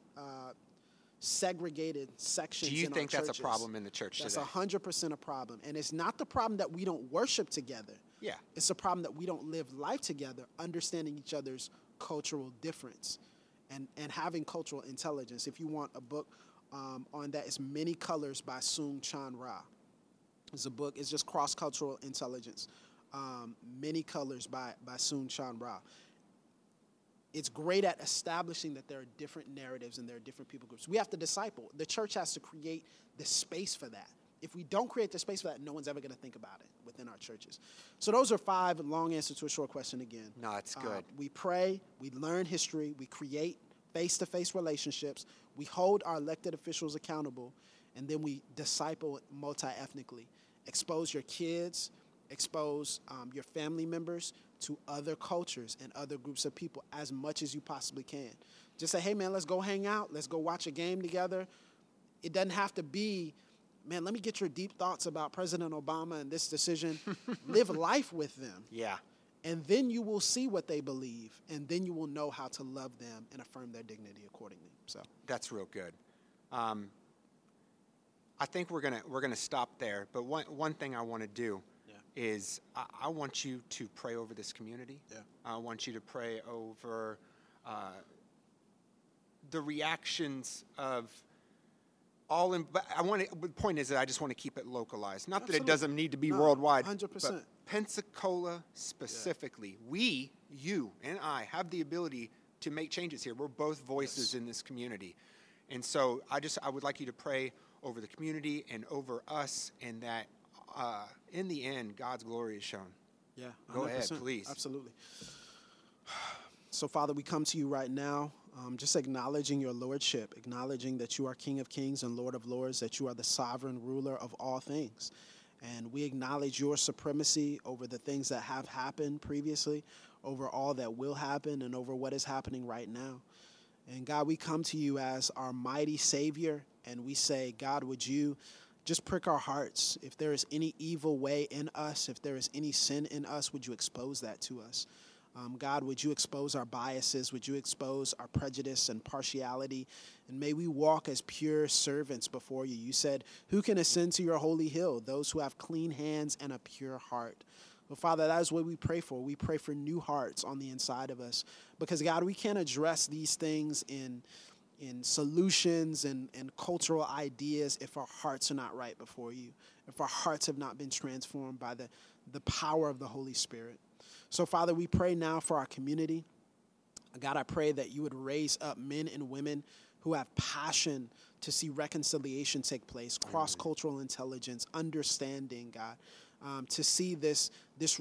segregated sections. Do you think that's a problem in the church today? That's 100% a problem. And it's not the problem that we don't worship together. Yeah. It's a problem that we don't live life together, understanding each other's cultural difference and having cultural intelligence. If you want a book on that, it's Many Colors by Soong-Chan Rah. It's a book. It's just cross-cultural intelligence. Many Colors by Soong-Chan Rah. It's great at establishing that there are different narratives and there are different people groups. We have to disciple. The church has to create the space for that. If we don't create the space for that, no one's ever going to think about it within our churches. So those are five, long answer to a short question again. No, it's good. We pray. We learn history. We create face-to-face relationships. We hold our elected officials accountable. And then we disciple multi-ethnically. Expose your kids, expose your family members to other cultures and other groups of people as much as you possibly can. Just say, hey, man, let's go hang out. Let's go watch a game together. It doesn't have to be, man, let me get your deep thoughts about President Obama and this decision. Live life with them. Yeah. And then you will see what they believe, and then you will know how to love them and affirm their dignity accordingly. So that's real good. I think we're gonna stop there. But one thing I want to do is I want you to pray over this community. Yeah. I want you to pray over the reactions of all. But I want to. The point is that I just want to keep it localized. Not Absolutely. That it doesn't need to be worldwide. 100%. But Pensacola specifically, we, you, and I have the ability to make changes here. We're both voices in this community, and so I would like you to pray over the community and over us, and that in the end, God's glory is shown. Yeah. 100%. Go ahead, please. Absolutely. So, Father, we come to you right now, just acknowledging your lordship, acknowledging that you are King of Kings and Lord of Lords, that you are the sovereign ruler of all things. And we acknowledge your supremacy over the things that have happened previously, over all that will happen, and over what is happening right now. And God, we come to you as our mighty Savior, and we say, God, would you just prick our hearts? If there is any evil way in us, if there is any sin in us, would you expose that to us? God, would you expose our biases? Would you expose our prejudice and partiality? And may we walk as pure servants before you. You said, who can ascend to your holy hill? Those who have clean hands and a pure heart. But, Father, that is what we pray for. We pray for new hearts on the inside of us. Because, God, we can't address these things in solutions and cultural ideas if our hearts are not right before you, if our hearts have not been transformed by the power of the Holy Spirit. So, Father, we pray now for our community. God, I pray that you would raise up men and women who have passion to see reconciliation take place, cross-cultural intelligence, understanding, God, to see this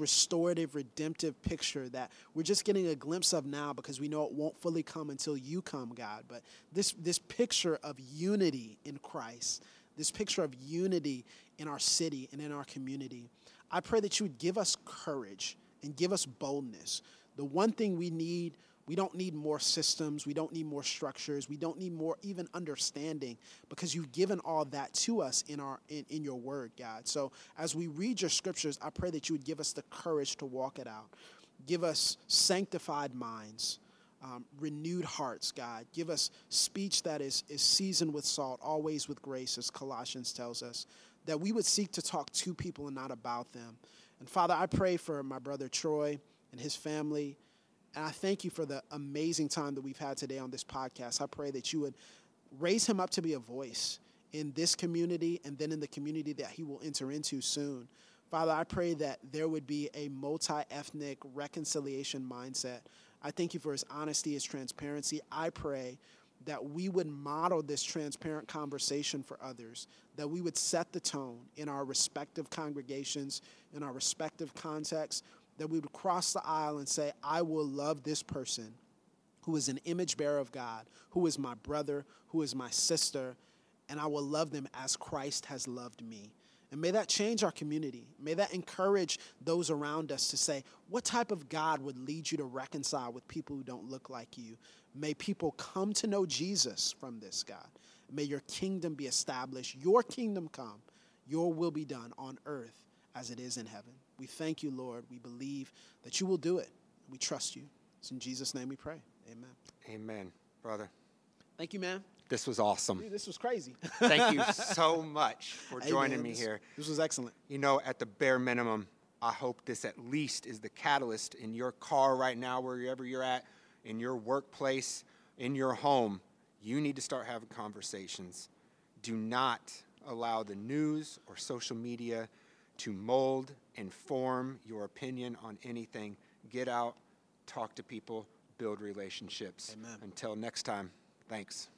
restorative, redemptive picture that we're just getting a glimpse of now because we know it won't fully come until you come, God. But this picture of unity in Christ, this picture of unity in our city and in our community, I pray that you would give us courage and give us boldness. The one thing we need, we don't need more systems. We don't need more structures. We don't need more even understanding because you've given all that to us in your word, God. So as we read your scriptures, I pray that you would give us the courage to walk it out. Give us sanctified minds, renewed hearts, God. Give us speech that is seasoned with salt, always with grace, as Colossians tells us, that we would seek to talk to people and not about them. And, Father, I pray for my brother Troy and his family, and I thank you for the amazing time that we've had today on this podcast. I pray that you would raise him up to be a voice in this community and then in the community that he will enter into soon. Father, I pray that there would be a multi-ethnic reconciliation mindset. I thank you for his honesty, his transparency. I pray that we would model this transparent conversation for others, that we would set the tone in our respective congregations, in our respective contexts, that we would cross the aisle and say, I will love this person who is an image bearer of God, who is my brother, who is my sister, and I will love them as Christ has loved me. And may that change our community. May that encourage those around us to say, what type of God would lead you to reconcile with people who don't look like you? May people come to know Jesus from this, God. May your kingdom be established, your kingdom come, your will be done on earth as it is in heaven. We thank you, Lord. We believe that you will do it. We trust you. It's in Jesus' name we pray. Amen. Amen, brother. Thank you, man. This was awesome. Dude, this was crazy. Thank you so much for joining me here. This was excellent. You know, at the bare minimum, I hope this at least is the catalyst in your car right now, wherever you're at, in your workplace, in your home. You need to start having conversations. Do not allow the news or social media to mold and form your opinion on anything. Get out, talk to people, build relationships. Amen. Until next time, thanks.